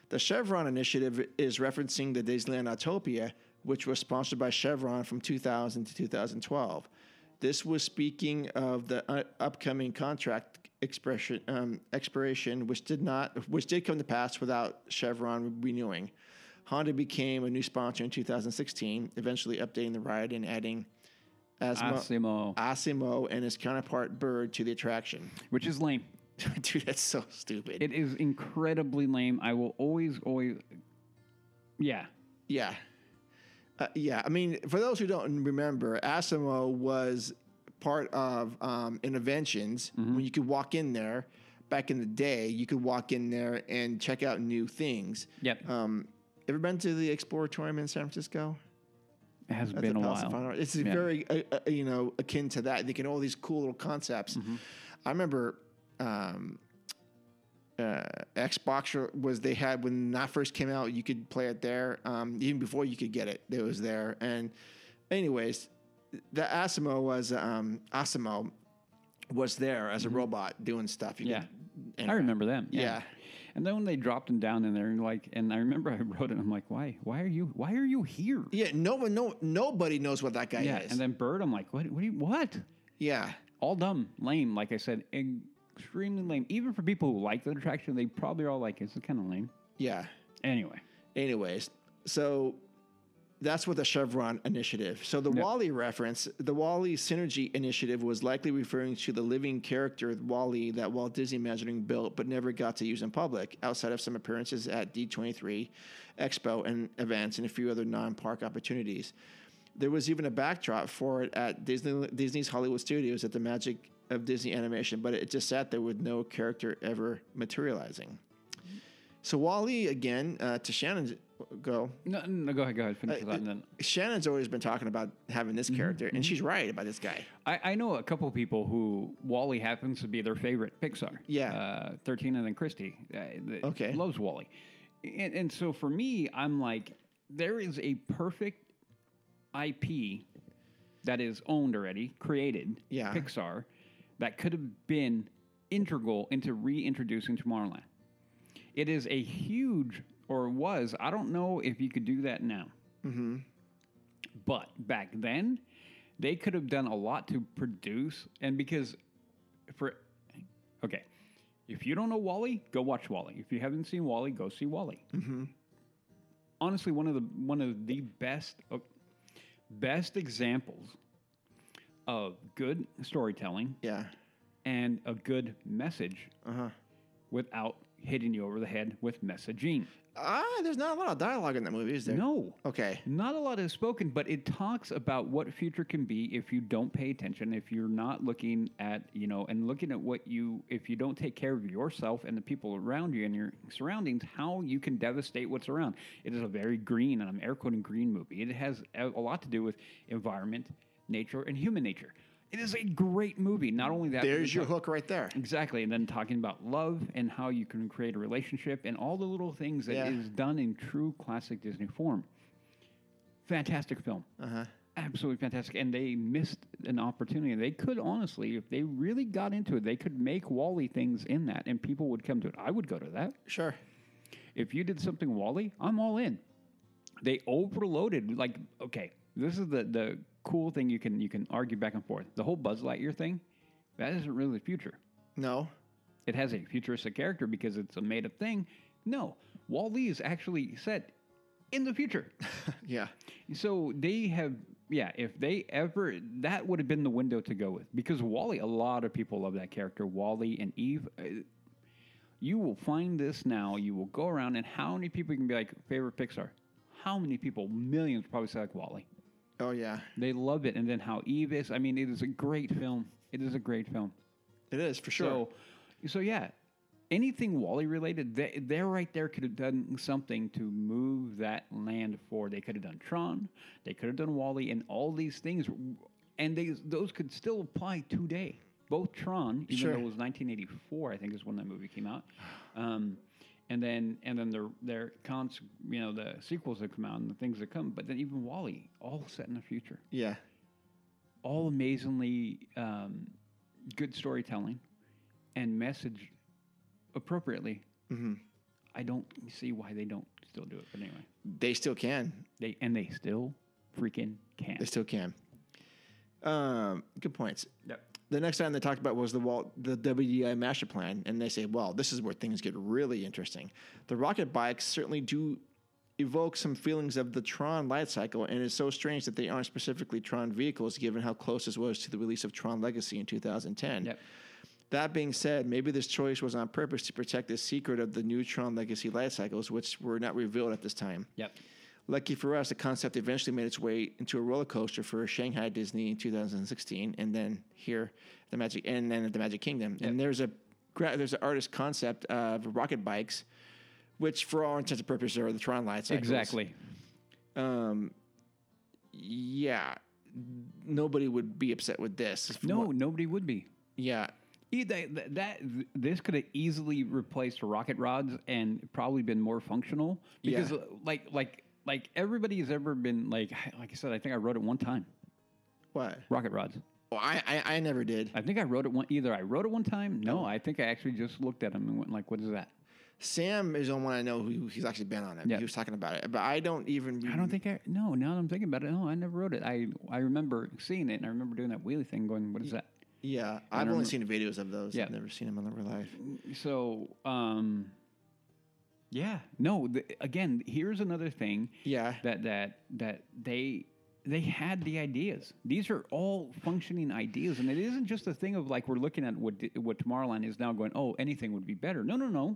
The Chevron Initiative is referencing the Disneyland Autopia, which was sponsored by Chevron from two thousand to two thousand twelve. This was speaking of the uh, upcoming contract expression, um, expiration, which did not, which did come to pass without Chevron renewing. Honda became a new sponsor in two thousand sixteen, eventually updating the ride and adding Asimo, Asimo and his counterpart Bird to the attraction. Which is lame. Dude, that's so stupid. It is incredibly lame. I will always, always... Yeah. Yeah. Uh, yeah. I mean, for those who don't remember, Asimo was part of um, Interventions. Mm-hmm. When you could walk in there, back in the day, you could walk in there and check out new things. Yep. Um, ever been to the Exploratorium in San Francisco? It has That's been a, a while. It's yeah. very, uh, uh, you know, akin to that. They can all these cool little concepts. Mm-hmm. I remember um, uh, Xbox was they had when that first came out. You could play it there, um, even before you could get it. It was there. And anyways, the Asimo was um, Asimo was there as a mm-hmm. robot doing stuff. You yeah, could, I remember them. Yeah. yeah. And then when they dropped him down in there, and like, and I remember I wrote it. I'm like, why? Why are you? Why are you here? Yeah, no one, no, nobody knows what that guy yeah, is. And then Bird, I'm like, what? What? Do you, what? Yeah, all dumb, lame. Like I said, extremely lame. Even for people who like the attraction, they probably are all like, it's kind of lame. Yeah. Anyway. Anyways, so that's what the Chevron initiative. So the yep. WALL-E reference, the WALL-E synergy initiative was likely referring to the living character WALL-E that Walt Disney Imagineering built but never got to use in public, outside of some appearances at D twenty-three Expo and events and a few other non-park opportunities. There was even a backdrop for it at Disney, Disney's Hollywood Studios at the Magic of Disney Animation, but it just sat there with no character ever materializing. So WALL-E, again, uh, to Shannon's... Go. No, no, go ahead. Go ahead. Finish uh, that. And then. Shannon's always been talking about having this character, mm-hmm. and she's right about this guy. I, I know a couple people who WALL-E happens to be their favorite Pixar. Yeah. Uh, thirteen and then Christy. Uh, okay. Loves WALL-E. And, and so for me, I'm like, there is a perfect I P that is owned already, created, yeah. Pixar, that could have been integral into reintroducing Tomorrowland. It is a huge... Or was, I don't know if you could do that now. Mm-hmm. But back then, they could have done a lot to produce. And because, for okay, if you don't know WALL-E, go watch WALL-E. If you haven't seen WALL-E, go see WALL-E. Mm-hmm. Honestly, one of the one of the best best examples of good storytelling. Yeah. And a good message. Uh-huh. Without hitting you over the head with messaging. Ah, there's not a lot of dialogue in that movie, is there? No. Okay. Not a lot is spoken, but it talks about what future can be if you don't pay attention, if you're not looking at, you know, and looking at what you, if you don't take care of yourself and the people around you and your surroundings, how you can devastate what's around. It is a very green, and I'm air quoting green movie. It has a lot to do with environment, nature, and human nature. It is a great movie. Not only that... There's your hook right there. Exactly. And then talking about love and how you can create a relationship and all the little things that yeah. is done in true classic Disney form. Fantastic film. Uh-huh. Absolutely fantastic. And they missed an opportunity. They could, honestly, if they really got into it, they could make WALL-E things in that and people would come to it. I would go to that. Sure. If you did something WALL-E, I'm all in. They overloaded. Like, okay, this is the... the cool thing you can you can argue back and forth. The whole Buzz Lightyear thing, that isn't really the future. No. It has a futuristic character because it's a made-up thing. No. WALL-E is actually set in the future. Yeah. So they have, yeah, if they ever, that would have been the window to go with. Because WALL-E, a lot of people love that character. WALL-E and Eve. You will find this now. You will go around, and how many people can be like, favorite Pixar? How many people? Millions probably say like WALL-E. Oh, yeah. They love it. And then how Eve is. I mean, it is a great film. It is a great film. It is, for sure. So, so yeah, anything WALL-E related, they, they're right there could have done something to move that land forward. They could have done Tron. They could have done WALL-E and all these things. And they, those could still apply today. Both Tron, even sure. though it was nineteen eighty-four, I think is when that movie came out. Um And then, and then their their cons, you know, the sequels that come out and the things that come. But then even WALL-E, all set in the future. Yeah, all amazingly um, good storytelling and messaged appropriately. Mm-hmm. I don't see why they don't still do it. But anyway, they still can. They and they still freaking can. They still can. Um, good points. Yep. The next time they talked about was the Walt, the W D I master plan, and they say, well, this is where things get really interesting. The rocket bikes certainly do evoke some feelings of the Tron light cycle, and it's so strange that they aren't specifically Tron vehicles, given how close this was to the release of Tron Legacy in two thousand ten. Yep. That being said, maybe this choice was on purpose to protect the secret of the new Tron Legacy life cycles, which were not revealed at this time. Yep. Lucky for us, the concept eventually made its way into a roller coaster for Shanghai Disney in two thousand sixteen, and then here, the Magic, and then at the Magic Kingdom. Yep. And there's a there's an artist concept of rocket bikes, which for all intents and purposes are the Tron life cycles. Exactly. Um. Yeah. Nobody would be upset with this. No, what, nobody would be. Yeah. Either that, that this could have easily replaced Rocket Rods and probably been more functional because, yeah. like, like, like everybody's ever been like, like I said, I think I rode it one time. What? Rocket Rods. Well, I, I, I never did. I think I rode it one. Either I rode it one time. No, oh. I think I actually just looked at them and went like, "What is that?" Sam is the one I know who he's actually been on it. Yep. He was talking about it, but I don't even. I don't think I. No, now that I'm thinking about it, no, I never wrote it. I I remember seeing it, and I remember doing that wheelie thing, going, "What is that?" Yeah, and I've only seen videos of those. Yeah. I've never seen them in real life. So, um, yeah, no. The, again, here's another thing. Yeah, that that that they. They had the ideas. These are all functioning ideas, and it isn't just a thing of like we're looking at what what Tomorrowland is now going, oh, anything would be better. No, no, no.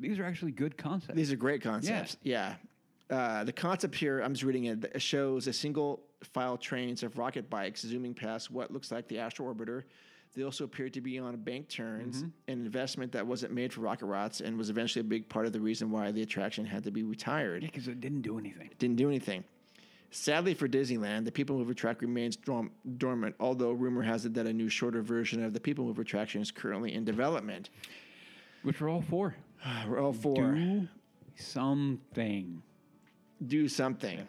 These are actually good concepts. These are great concepts. Yeah. yeah. Uh, the concept here, I'm just reading it, shows a single file trains of rocket bikes zooming past what looks like the astral orbiter. They also appeared to be on bank turns, mm-hmm. an investment that wasn't made for Rocket Rods and was eventually a big part of the reason why the attraction had to be retired. Yeah, because it didn't do anything. It didn't do anything. Sadly for Disneyland, the People Mover track remains dorm- dormant, although rumor has it that a new shorter version of the People Mover attraction is currently in development. Which we're all for. We're all for. Do something. Do something. Yeah.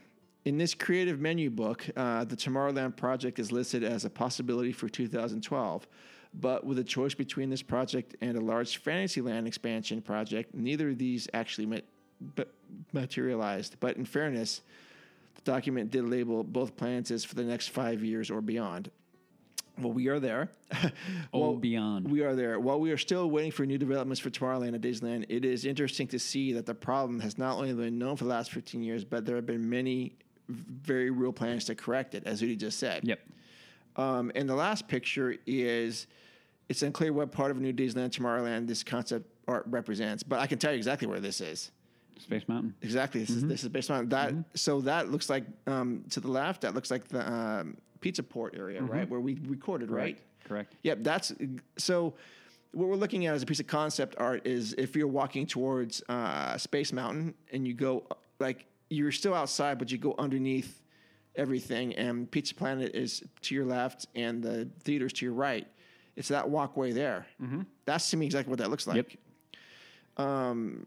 In this creative menu book, uh, the Tomorrowland project is listed as a possibility for two thousand twelve. But with a choice between this project and a large Fantasyland expansion project, neither of these actually ma- but materialized. But in fairness, the document did label both plans as for the next five years or beyond. Well, we are there. Well, oh, beyond. We are there. While we are still waiting for new developments for Tomorrowland and Disneyland, it is interesting to see that the problem has not only been known for the last fifteen years, but there have been many very real plans to correct it, as Udi just said. Yep. Um, and the last picture is, it's unclear what part of new Disneyland Tomorrowland this concept art represents, but I can tell you exactly where this is. Space Mountain. Exactly. This mm-hmm. is this is Space Mountain. That mm-hmm. so that looks like um, to the left. That looks like the um, Pizza Port area, mm-hmm. right, where we recorded, right? Right? Correct. Yep. That's so. What we're looking at as a piece of concept art is if you're walking towards uh, Space Mountain and you go like you're still outside, but you go underneath everything, and Pizza Planet is to your left, and the theater's to your right. It's that walkway there. Mm-hmm. That's to me exactly what that looks like. Yep. Um.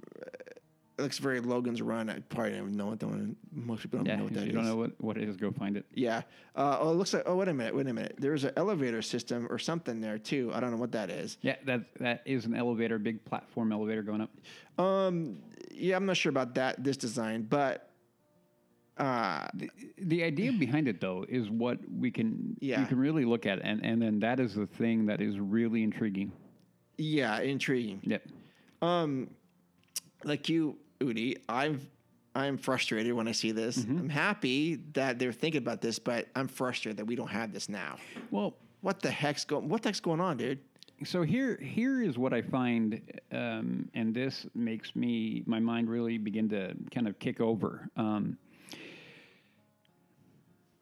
It looks very Logan's Run. I probably don't even know what that one. Most people don't yeah, know what that is. If you don't know what, what it is, go find it. Yeah. Uh, oh, it looks like. Oh, wait a minute. Wait a minute. There's an elevator system or something there too. I don't know what that is. Yeah, that that is an elevator, big platform elevator going up. Um. Yeah, I'm not sure about that. This design, but uh, the the idea behind it though is what we can yeah. you can really look at, and and then that is the thing that is really intriguing. Yeah, intriguing. Yep. Um. Like you, Udi, I'm I'm frustrated when I see this. Mm-hmm. I'm happy that they're thinking about this, but I'm frustrated that we don't have this now. Well, what the heck's going? What the heck's going on, dude? So here, here is what I find, um, and this makes me my mind really begin to kind of kick over. Um,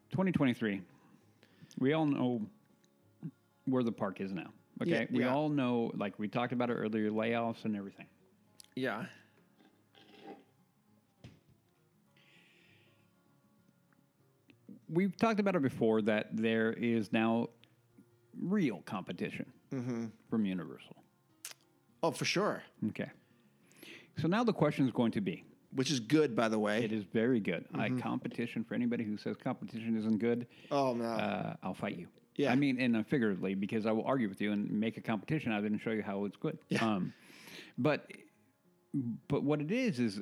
twenty twenty-three, we all know where the park is now. Okay, yeah, we yeah. all know, like we talked about it earlier, layoffs and everything. Yeah. We've talked about it before that there is now real competition mm-hmm. from Universal. Oh, for sure. Okay. So now the question is going to be. Which is good, by the way. It is very good. Mm-hmm. I competition for anybody who says competition isn't good. Oh, no. Uh, I'll fight you. Yeah. I mean, and uh, figuratively, because I will argue with you and make a competition. I didn't show you how it's good. Yeah. Um, but but what it is is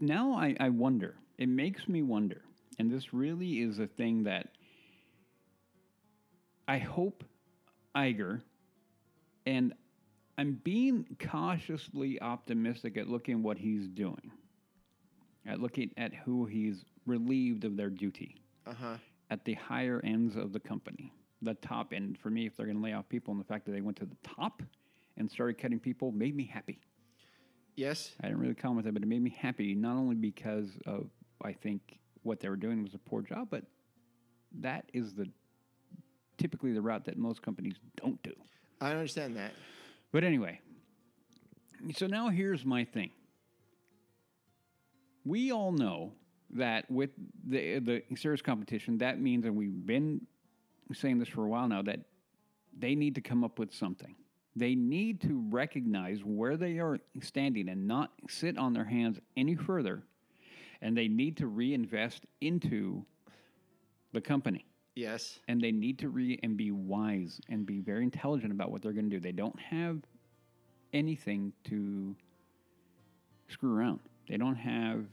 now I, I wonder. It makes me wonder. And this really is a thing that I hope Iger, and I'm being cautiously optimistic at looking what he's doing, at looking at who he's relieved of their duty uh-huh. at the higher ends of the company. the top. And for me, if they're going to lay off people, and the fact that they went to the top and started cutting people made me happy. Yes. I didn't really comment on it, but it made me happy, not only because of, I think, what they were doing was a poor job, but that is the typically the route that most companies don't do. I understand that. But anyway, so now here's my thing. We all know that with the the serious competition, that means, and we've been saying this for a while now, that they need to come up with something. They need to recognize where they are standing and not sit on their hands any further. And they need to reinvest into the company. Yes. And they need to re and be wise and be very intelligent about what they're going to do. They don't have anything to screw around. They don't have,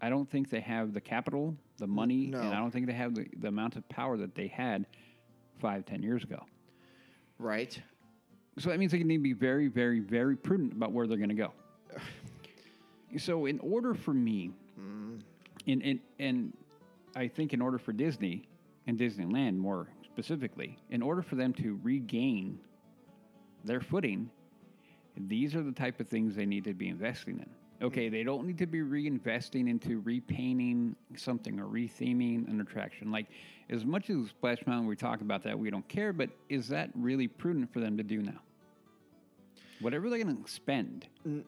I don't think they have the capital, the money, no. And I don't think they have the, the amount of power that they had five, ten years ago. Right. So that means they need to be very, very, very prudent about where they're going to go. So in order for me, mm. and, and, and I think in order for Disney and Disneyland more specifically, in order for them to regain their footing, these are the type of things they need to be investing in. Okay, they don't need to be reinvesting into repainting something or retheming an attraction. Like, as much as Splash Mountain, we talk about that, we don't care, but is that really prudent for them to do now? Whatever they're going to spend N-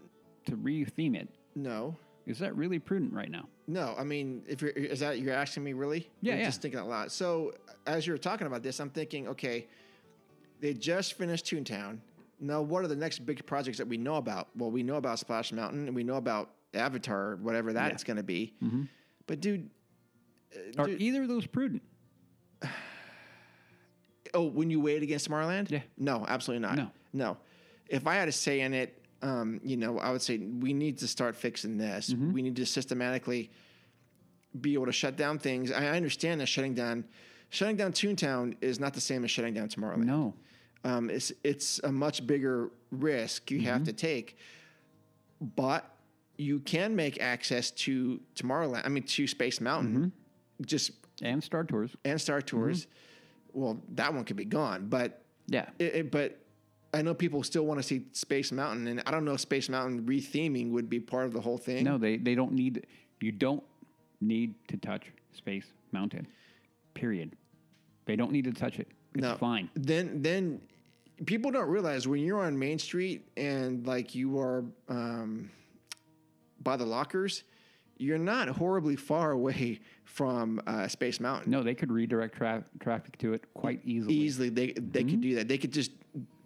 to retheme it. No. Is that really prudent right now? No. I mean, if you're, is that, you're asking me really? Yeah, I'm yeah. just thinking a lot. So, as you're talking about this, I'm thinking, okay, they just finished Toontown. Now, what are the next big projects that we know about? Well, we know about Splash Mountain, and we know about Avatar, whatever that's yeah. going to be. Mm-hmm. But, dude... Uh, are dude, either of those prudent? Oh, when you weigh it against Tomorrowland? Yeah. No, absolutely not. No. No. If I had a say in it, um, you know, I would say we need to start fixing this. Mm-hmm. We need to systematically be able to shut down things. I understand that shutting down... Shutting down Toontown is not the same as shutting down Tomorrowland. No. Um, it's it's a much bigger risk you mm-hmm. have to take, but you can make access to Tomorrowland. I mean, to Space Mountain, mm-hmm. just and Star Tours and Star Tours. Mm-hmm. Well, that one could be gone, but yeah, it, it, but I know people still want to see Space Mountain, and I don't know if Space Mountain retheming would be part of the whole thing. No, they they don't need you don't need to touch Space Mountain. Period. They don't need to touch it. It's no, fine. Then then people don't realize when you're on Main Street and like you are um, by the lockers, you're not horribly far away from uh, Space Mountain. No, they could redirect tra- traffic to it quite easily. Easily. They they mm-hmm. could do that. They could just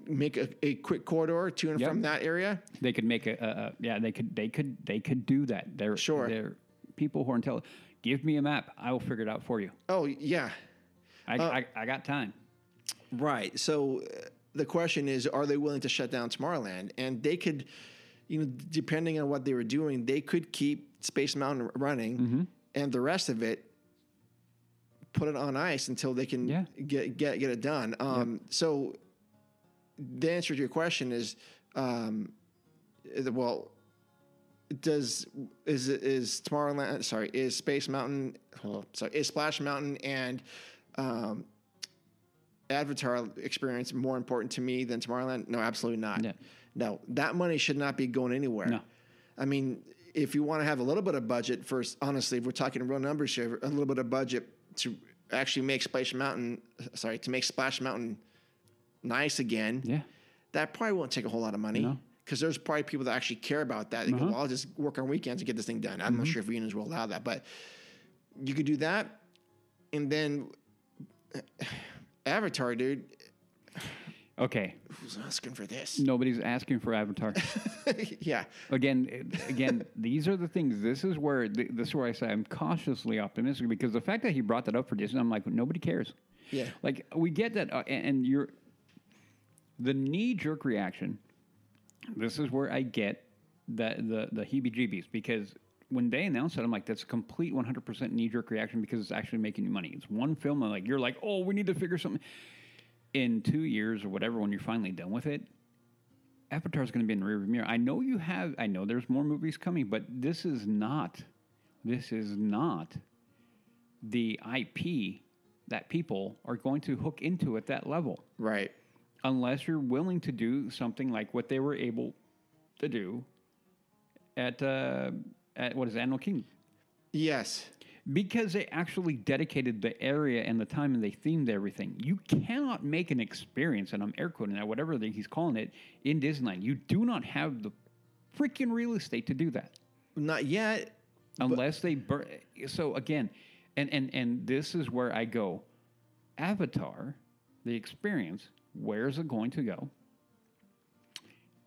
make a, a quick corridor to and yep. from that area. They could make a, a, a yeah, they could they could they could do that. They're sure. They're people who are intelligent. Give me a map. I will figure it out for you. Oh, yeah. I uh, I, I got time. Right. So uh, the question is, are they willing to shut down Tomorrowland? And they could, you know, depending on what they were doing, they could keep Space Mountain running mm-hmm. and the rest of it, put it on ice until they can yeah. get, get get it done. Um, yep. So the answer to your question is, um, well, does is is Tomorrowland, sorry, is Space Mountain, oh, sorry, is Splash Mountain and um, Avatar experience more important to me than Tomorrowland? No, absolutely not. Yeah. No, that money should not be going anywhere. No. I mean, if you want to have a little bit of budget for, honestly, if we're talking real numbers here, a little bit of budget to actually make Splash Mountain, sorry, to make Splash Mountain nice again, yeah. that probably won't take a whole lot of money. No. Because there's probably people that actually care about that. They uh-huh. go, well, I'll just work on weekends and get this thing done. I'm mm-hmm. not sure if unions will allow that, but you could do that. And then... Avatar, dude. Okay. Who's asking for this? Nobody's asking for Avatar. yeah. Again, again, these are the things. This is where this is where I say I'm cautiously optimistic, because the fact that he brought that up for Disney, I'm like, nobody cares. Yeah. Like, we get that, uh, and, and you're the knee-jerk reaction. This is where I get that the the heebie-jeebies, because when they announced it, I'm like, that's a complete one hundred percent knee-jerk reaction, because it's actually making you money. It's one film, and like, you're like, oh, we need to figure something. In two years or whatever, when you're finally done with it, Avatar's going to be in the rearview mirror. I know you have, I know there's more movies coming, but this is not, this is not the I P that people are going to hook into at that level. Right. Unless you're willing to do something like what they were able to do at, uh, at what is it, Animal Kingdom? Yes. Because they actually dedicated the area and the time and they themed everything. You cannot make an experience, and I'm air quoting that, whatever he's calling it, in Disneyland. You do not have the freaking real estate to do that. Not yet. Unless they... Bur- so again, and, and, and this is where I go. Avatar, the experience, where is it going to go?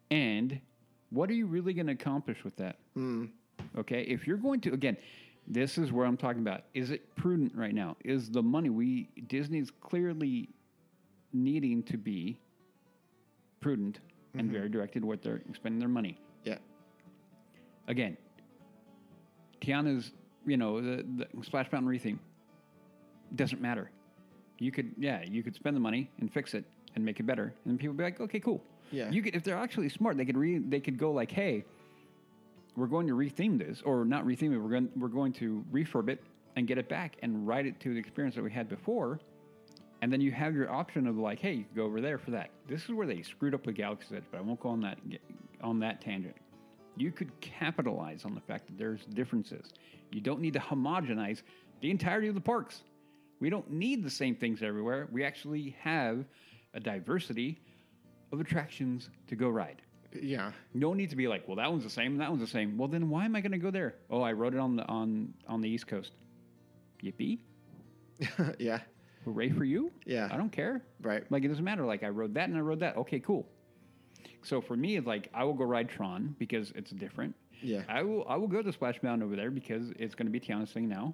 And what are you really going to accomplish with that? Mm. Okay? If you're going to... Again... This is where I'm talking about. Is it prudent right now? Is the money we Disney's clearly needing to be prudent mm-hmm. and very directed what they're spending their money? Yeah. Again, Tiana's, you know, the, the Splash Mountain retheme doesn't matter. You could, yeah, you could spend the money and fix it and make it better, and people would be like, okay, cool. Yeah. You could, if they're actually smart, they could re, they could go like, hey. We're going to retheme this, or not retheme it. We're going we're going to refurb it and get it back and write it to the experience that we had before, and then you have your option of like, hey, you can go over there for that. This is where they screwed up with Galaxy's Edge, but I won't go on that on that tangent. You could capitalize on the fact that there's differences. You don't need to homogenize the entirety of the parks. We don't need the same things everywhere. We actually have a diversity of attractions to go ride. Yeah. No need to be like, well, that one's the same, that one's the same. Well, then why am I going to go there? Oh, I rode it on the on, on the East Coast. Yippee. Yeah. Hooray for you. Yeah. I don't care. Right. Like, it doesn't matter. Like, I rode that and I rode that. Okay, cool. So for me, it's like, I will go ride Tron because it's different. Yeah. I will I will go to Splash Mountain over there because it's going to be Tiana's thing now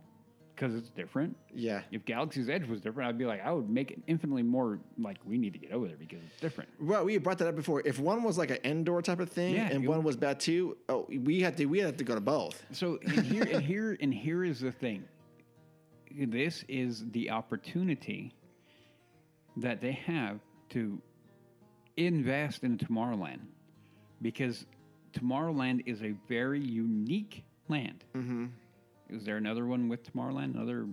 because it's different. Yeah. If Galaxy's Edge was different, I'd be like, I would make it infinitely more like, we need to get over there because it's different. Well, we brought that up before. If one was like an Endor type of thing, yeah, and one would... was Batuu, oh, we had to we had to go to both. So and here and here and here is the thing. This is the opportunity that they have to invest in Tomorrowland, because Tomorrowland is a very unique land. Mm-hmm. Is there another one with Tomorrowland? Another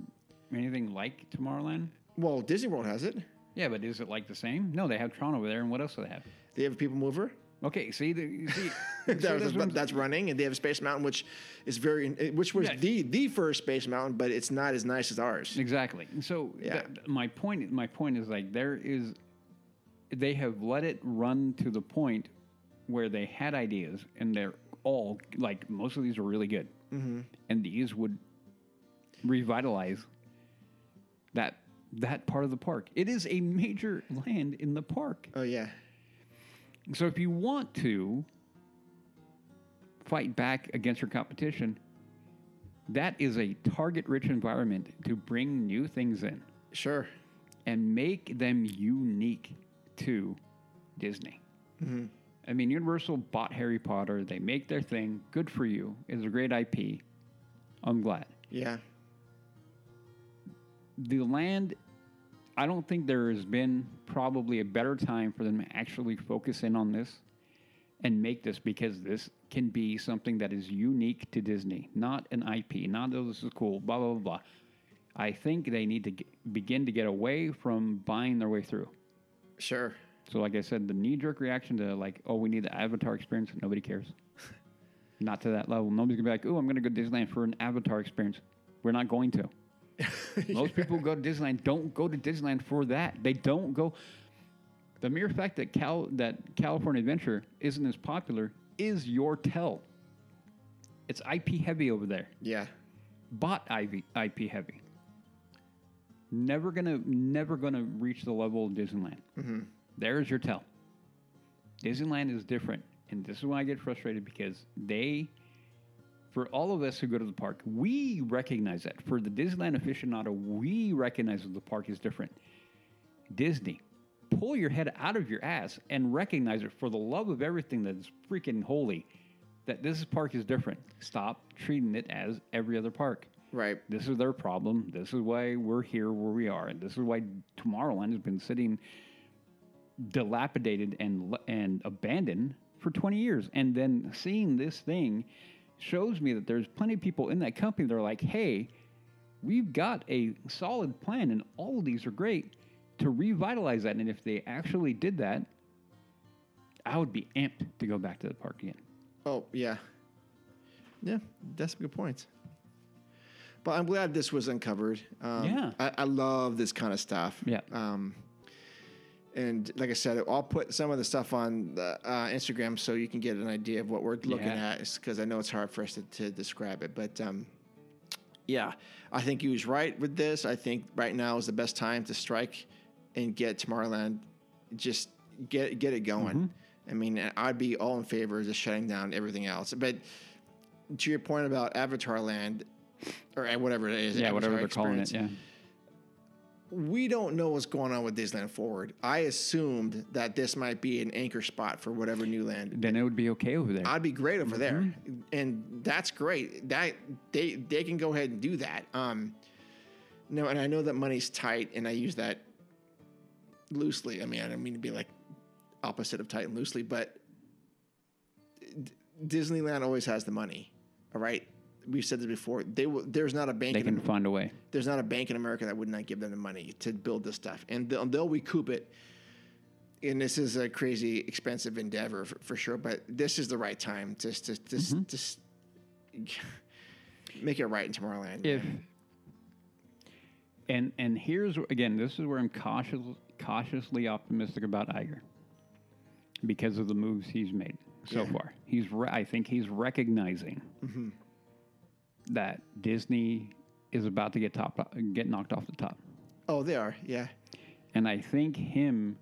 anything like Tomorrowland? Well, Disney World has it. Yeah, but is it like the same? No, they have Tron over there, and what else do they have? They have a People Mover. Okay, see, the, see that so was, that's, that's running, and they have Space Mountain, which is very, which was yeah. the the first Space Mountain, but it's not as nice as ours. Exactly. So yeah. th- my point, my point is like there is, they have let it run to the point where they had ideas, and they're all like most of these are really good. Mm-hmm. And these would revitalize that that part of the park. It is a major land in the park. Oh, yeah. So if you want to fight back against your competition, that is a target-rich environment to bring new things in. Sure. And make them unique to Disney. Mm-hmm. I mean, Universal bought Harry Potter. They make their thing. Good for you. It's a great I P. I'm glad. Yeah. The land, I don't think there has been probably a better time for them to actually focus in on this and make this, because this can be something that is unique to Disney, not an I P, not, oh, this is cool, blah, blah, blah, blah. I think they need to get, begin to get away from buying their way through. Sure. So, like I said, the knee-jerk reaction to, like, oh, we need the Avatar experience, nobody cares. Not to that level. Nobody's going to be like, oh, I'm going to go to Disneyland for an Avatar experience. We're not going to. yeah. Most people who go to Disneyland don't go to Disneyland for that. They don't go. The mere fact that Cal that California Adventure isn't as popular is your tell. It's I P heavy over there. Yeah. Bought I P heavy. Never going to never gonna reach the level of Disneyland. Mm-hmm. There's your tell. Disneyland is different, and this is when I get frustrated, because they, for all of us who go to the park, we recognize that. For the Disneyland aficionado, we recognize that the park is different. Disney, pull your head out of your ass and recognize it, for the love of everything that is freaking holy, that this park is different. Stop treating it as every other park. Right. This is their problem. This is why we're here where we are, and this is why Tomorrowland has been sitting dilapidated and and abandoned for twenty years, and then seeing this thing shows me that there's plenty of people in that company that are like, hey, we've got a solid plan, and all of these are great, to revitalize that. And if they actually did that, I would be amped to go back to the park again. Oh, yeah. Yeah, that's a good point. But I'm glad this was uncovered. Um, yeah. I, I love this kind of stuff. Yeah. Um, and like I said, I'll put some of the stuff on the, uh, Instagram so you can get an idea of what we're looking yeah. at, because I know it's hard for us to, to describe it. But, um, yeah, I think he was right with this. I think right now is the best time to strike and get Tomorrowland, just get get it going. Mm-hmm. I mean, I'd be all in favor of just shutting down everything else. But to your point about Avatar Land, or whatever it is. Yeah, Avatar whatever they're experience. calling it, yeah. We don't know what's going on with Disneyland Forward. I assumed that this might be an anchor spot for whatever new land. Then it would be okay over there. I'd be great over mm-hmm. there. And that's great. That they they can go ahead and do that. Um, no, and I know that money's tight, and I use that loosely. I mean, I don't mean to be like opposite of tight and loosely, but D- Disneyland always has the money, all right? We've said this before. They will, there's not a bank. They can in, find a way. There's not a bank in America that would not give them the money to build this stuff, and they'll, they'll recoup it. And this is a crazy, expensive endeavor for, for sure. But this is the right time to to to, mm-hmm. to make it right in Tomorrowland. If and and here's again, this is where I'm cautious, cautiously optimistic about Iger because of the moves he's made so yeah. far. He's re- I think he's recognizing. Mm-hmm. that Disney is about to get top, get knocked off the top. Oh, they are, yeah. And I think him,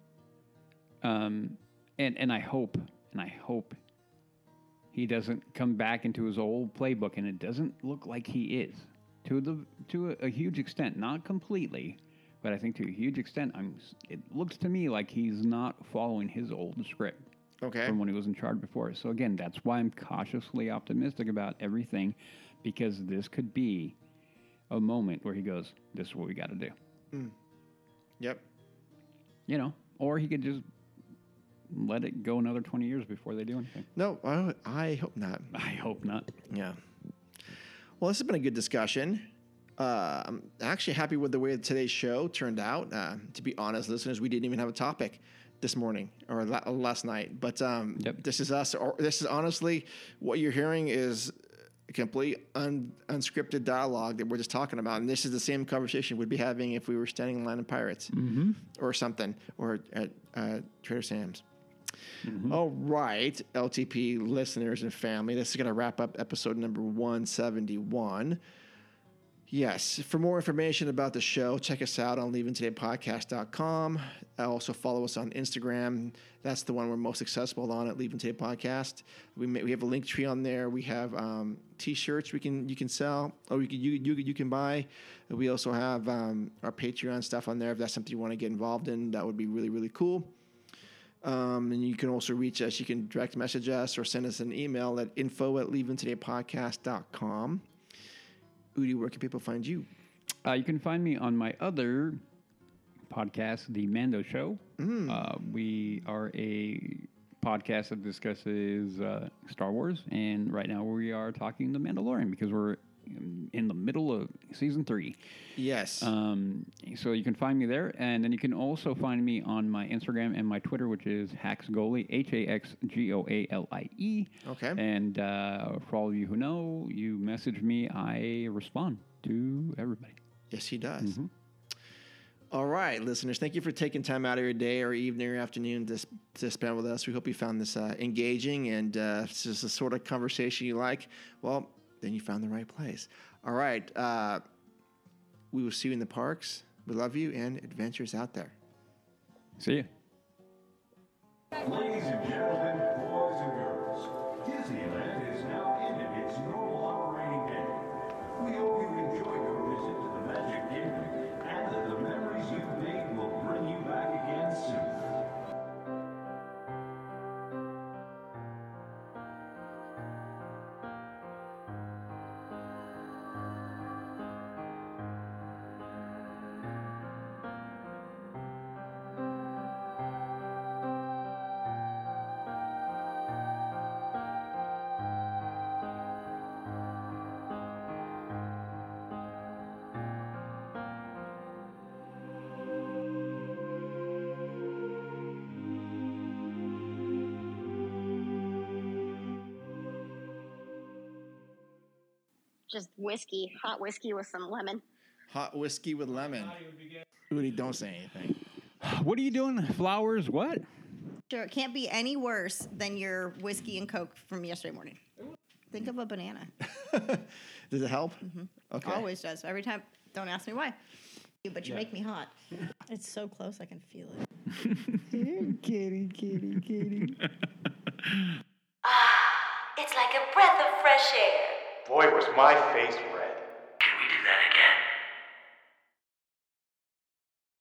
um, and and I hope, and I hope he doesn't come back into his old playbook, and it doesn't look like he is to the to a, a huge extent, not completely, but I think to a huge extent, I'm. It looks to me like he's not following his old script. Okay. From when he was in charge before. So again, that's why I'm cautiously optimistic about everything, because this could be a moment where he goes, this is what we got to do. Mm. Yep. You know, or he could just let it go another twenty years before they do anything. No, I, I hope not. I hope not. Yeah. Well, this has been a good discussion. Uh, I'm actually happy with the way today's show turned out. Uh, to be honest, listeners, we didn't even have a topic this morning or la- last night, but um, yep. this is us. Or this is honestly what you're hearing is complete un- unscripted dialogue that we're just talking about, and this is the same conversation we'd be having if we were standing in line at Pirates mm-hmm. or something, or at uh, Trader Sam's. Mm-hmm. All right, L T P listeners and family, this is going to wrap up episode number one seventy-one. Yes. For more information about the show, check us out on leaving today podcast dot com. Also follow us on Instagram. That's the one we're most accessible on at Leaving Today Podcast. We may, we have a link tree on there. We have um, t-shirts we can you can sell or you can you you, you can buy. We also have um, our Patreon stuff on there. If that's something you want to get involved in, that would be really really cool. Um, and you can also reach us. You can direct message us or send us an email at info at leaving today podcast dot com. Udi, where can people find you? Uh, you can find me on my other podcast, The Mando Show. Mm. Uh, we are a podcast that discusses uh, Star Wars, and right now we are talking The Mandalorian because we're in the middle of season three. Yes. Um, so you can find me there, and then you can also find me on my Instagram and my Twitter, which is Haxgoalie, H A X G O A L I E. Okay. And uh, for all of you who know, you message me, I respond to everybody. Yes, he does. Mm-hmm. All right, listeners, thank you for taking time out of your day or evening or afternoon to, to spend with us. We hope you found this uh, engaging, and uh, if this is the sort of conversation you like, well, then you found the right place. All right. Uh, we will see you in the parks. We love you, and adventures out there. See you. Ladies and gentlemen, boys and girls, Disneyland is now ending its normal operating day. We hope you enjoyed your visit to the Magic Kingdom, and that the memories you've made will bring you back again soon. just whiskey, hot whiskey with some lemon. Hot whiskey with lemon. Udi, don't say anything. What are you doing? Flowers? What? Sure, it can't be any worse than your whiskey and Coke from yesterday morning. Think of a banana. Does it help? Mm-hmm. Okay. Always does. Every time. Don't ask me why. But you yeah. make me hot. It's so close, I can feel it. Kitty, kitty, kitty. Ah, it's like a breath of fresh air. Boy, was my face red. Can we do that again?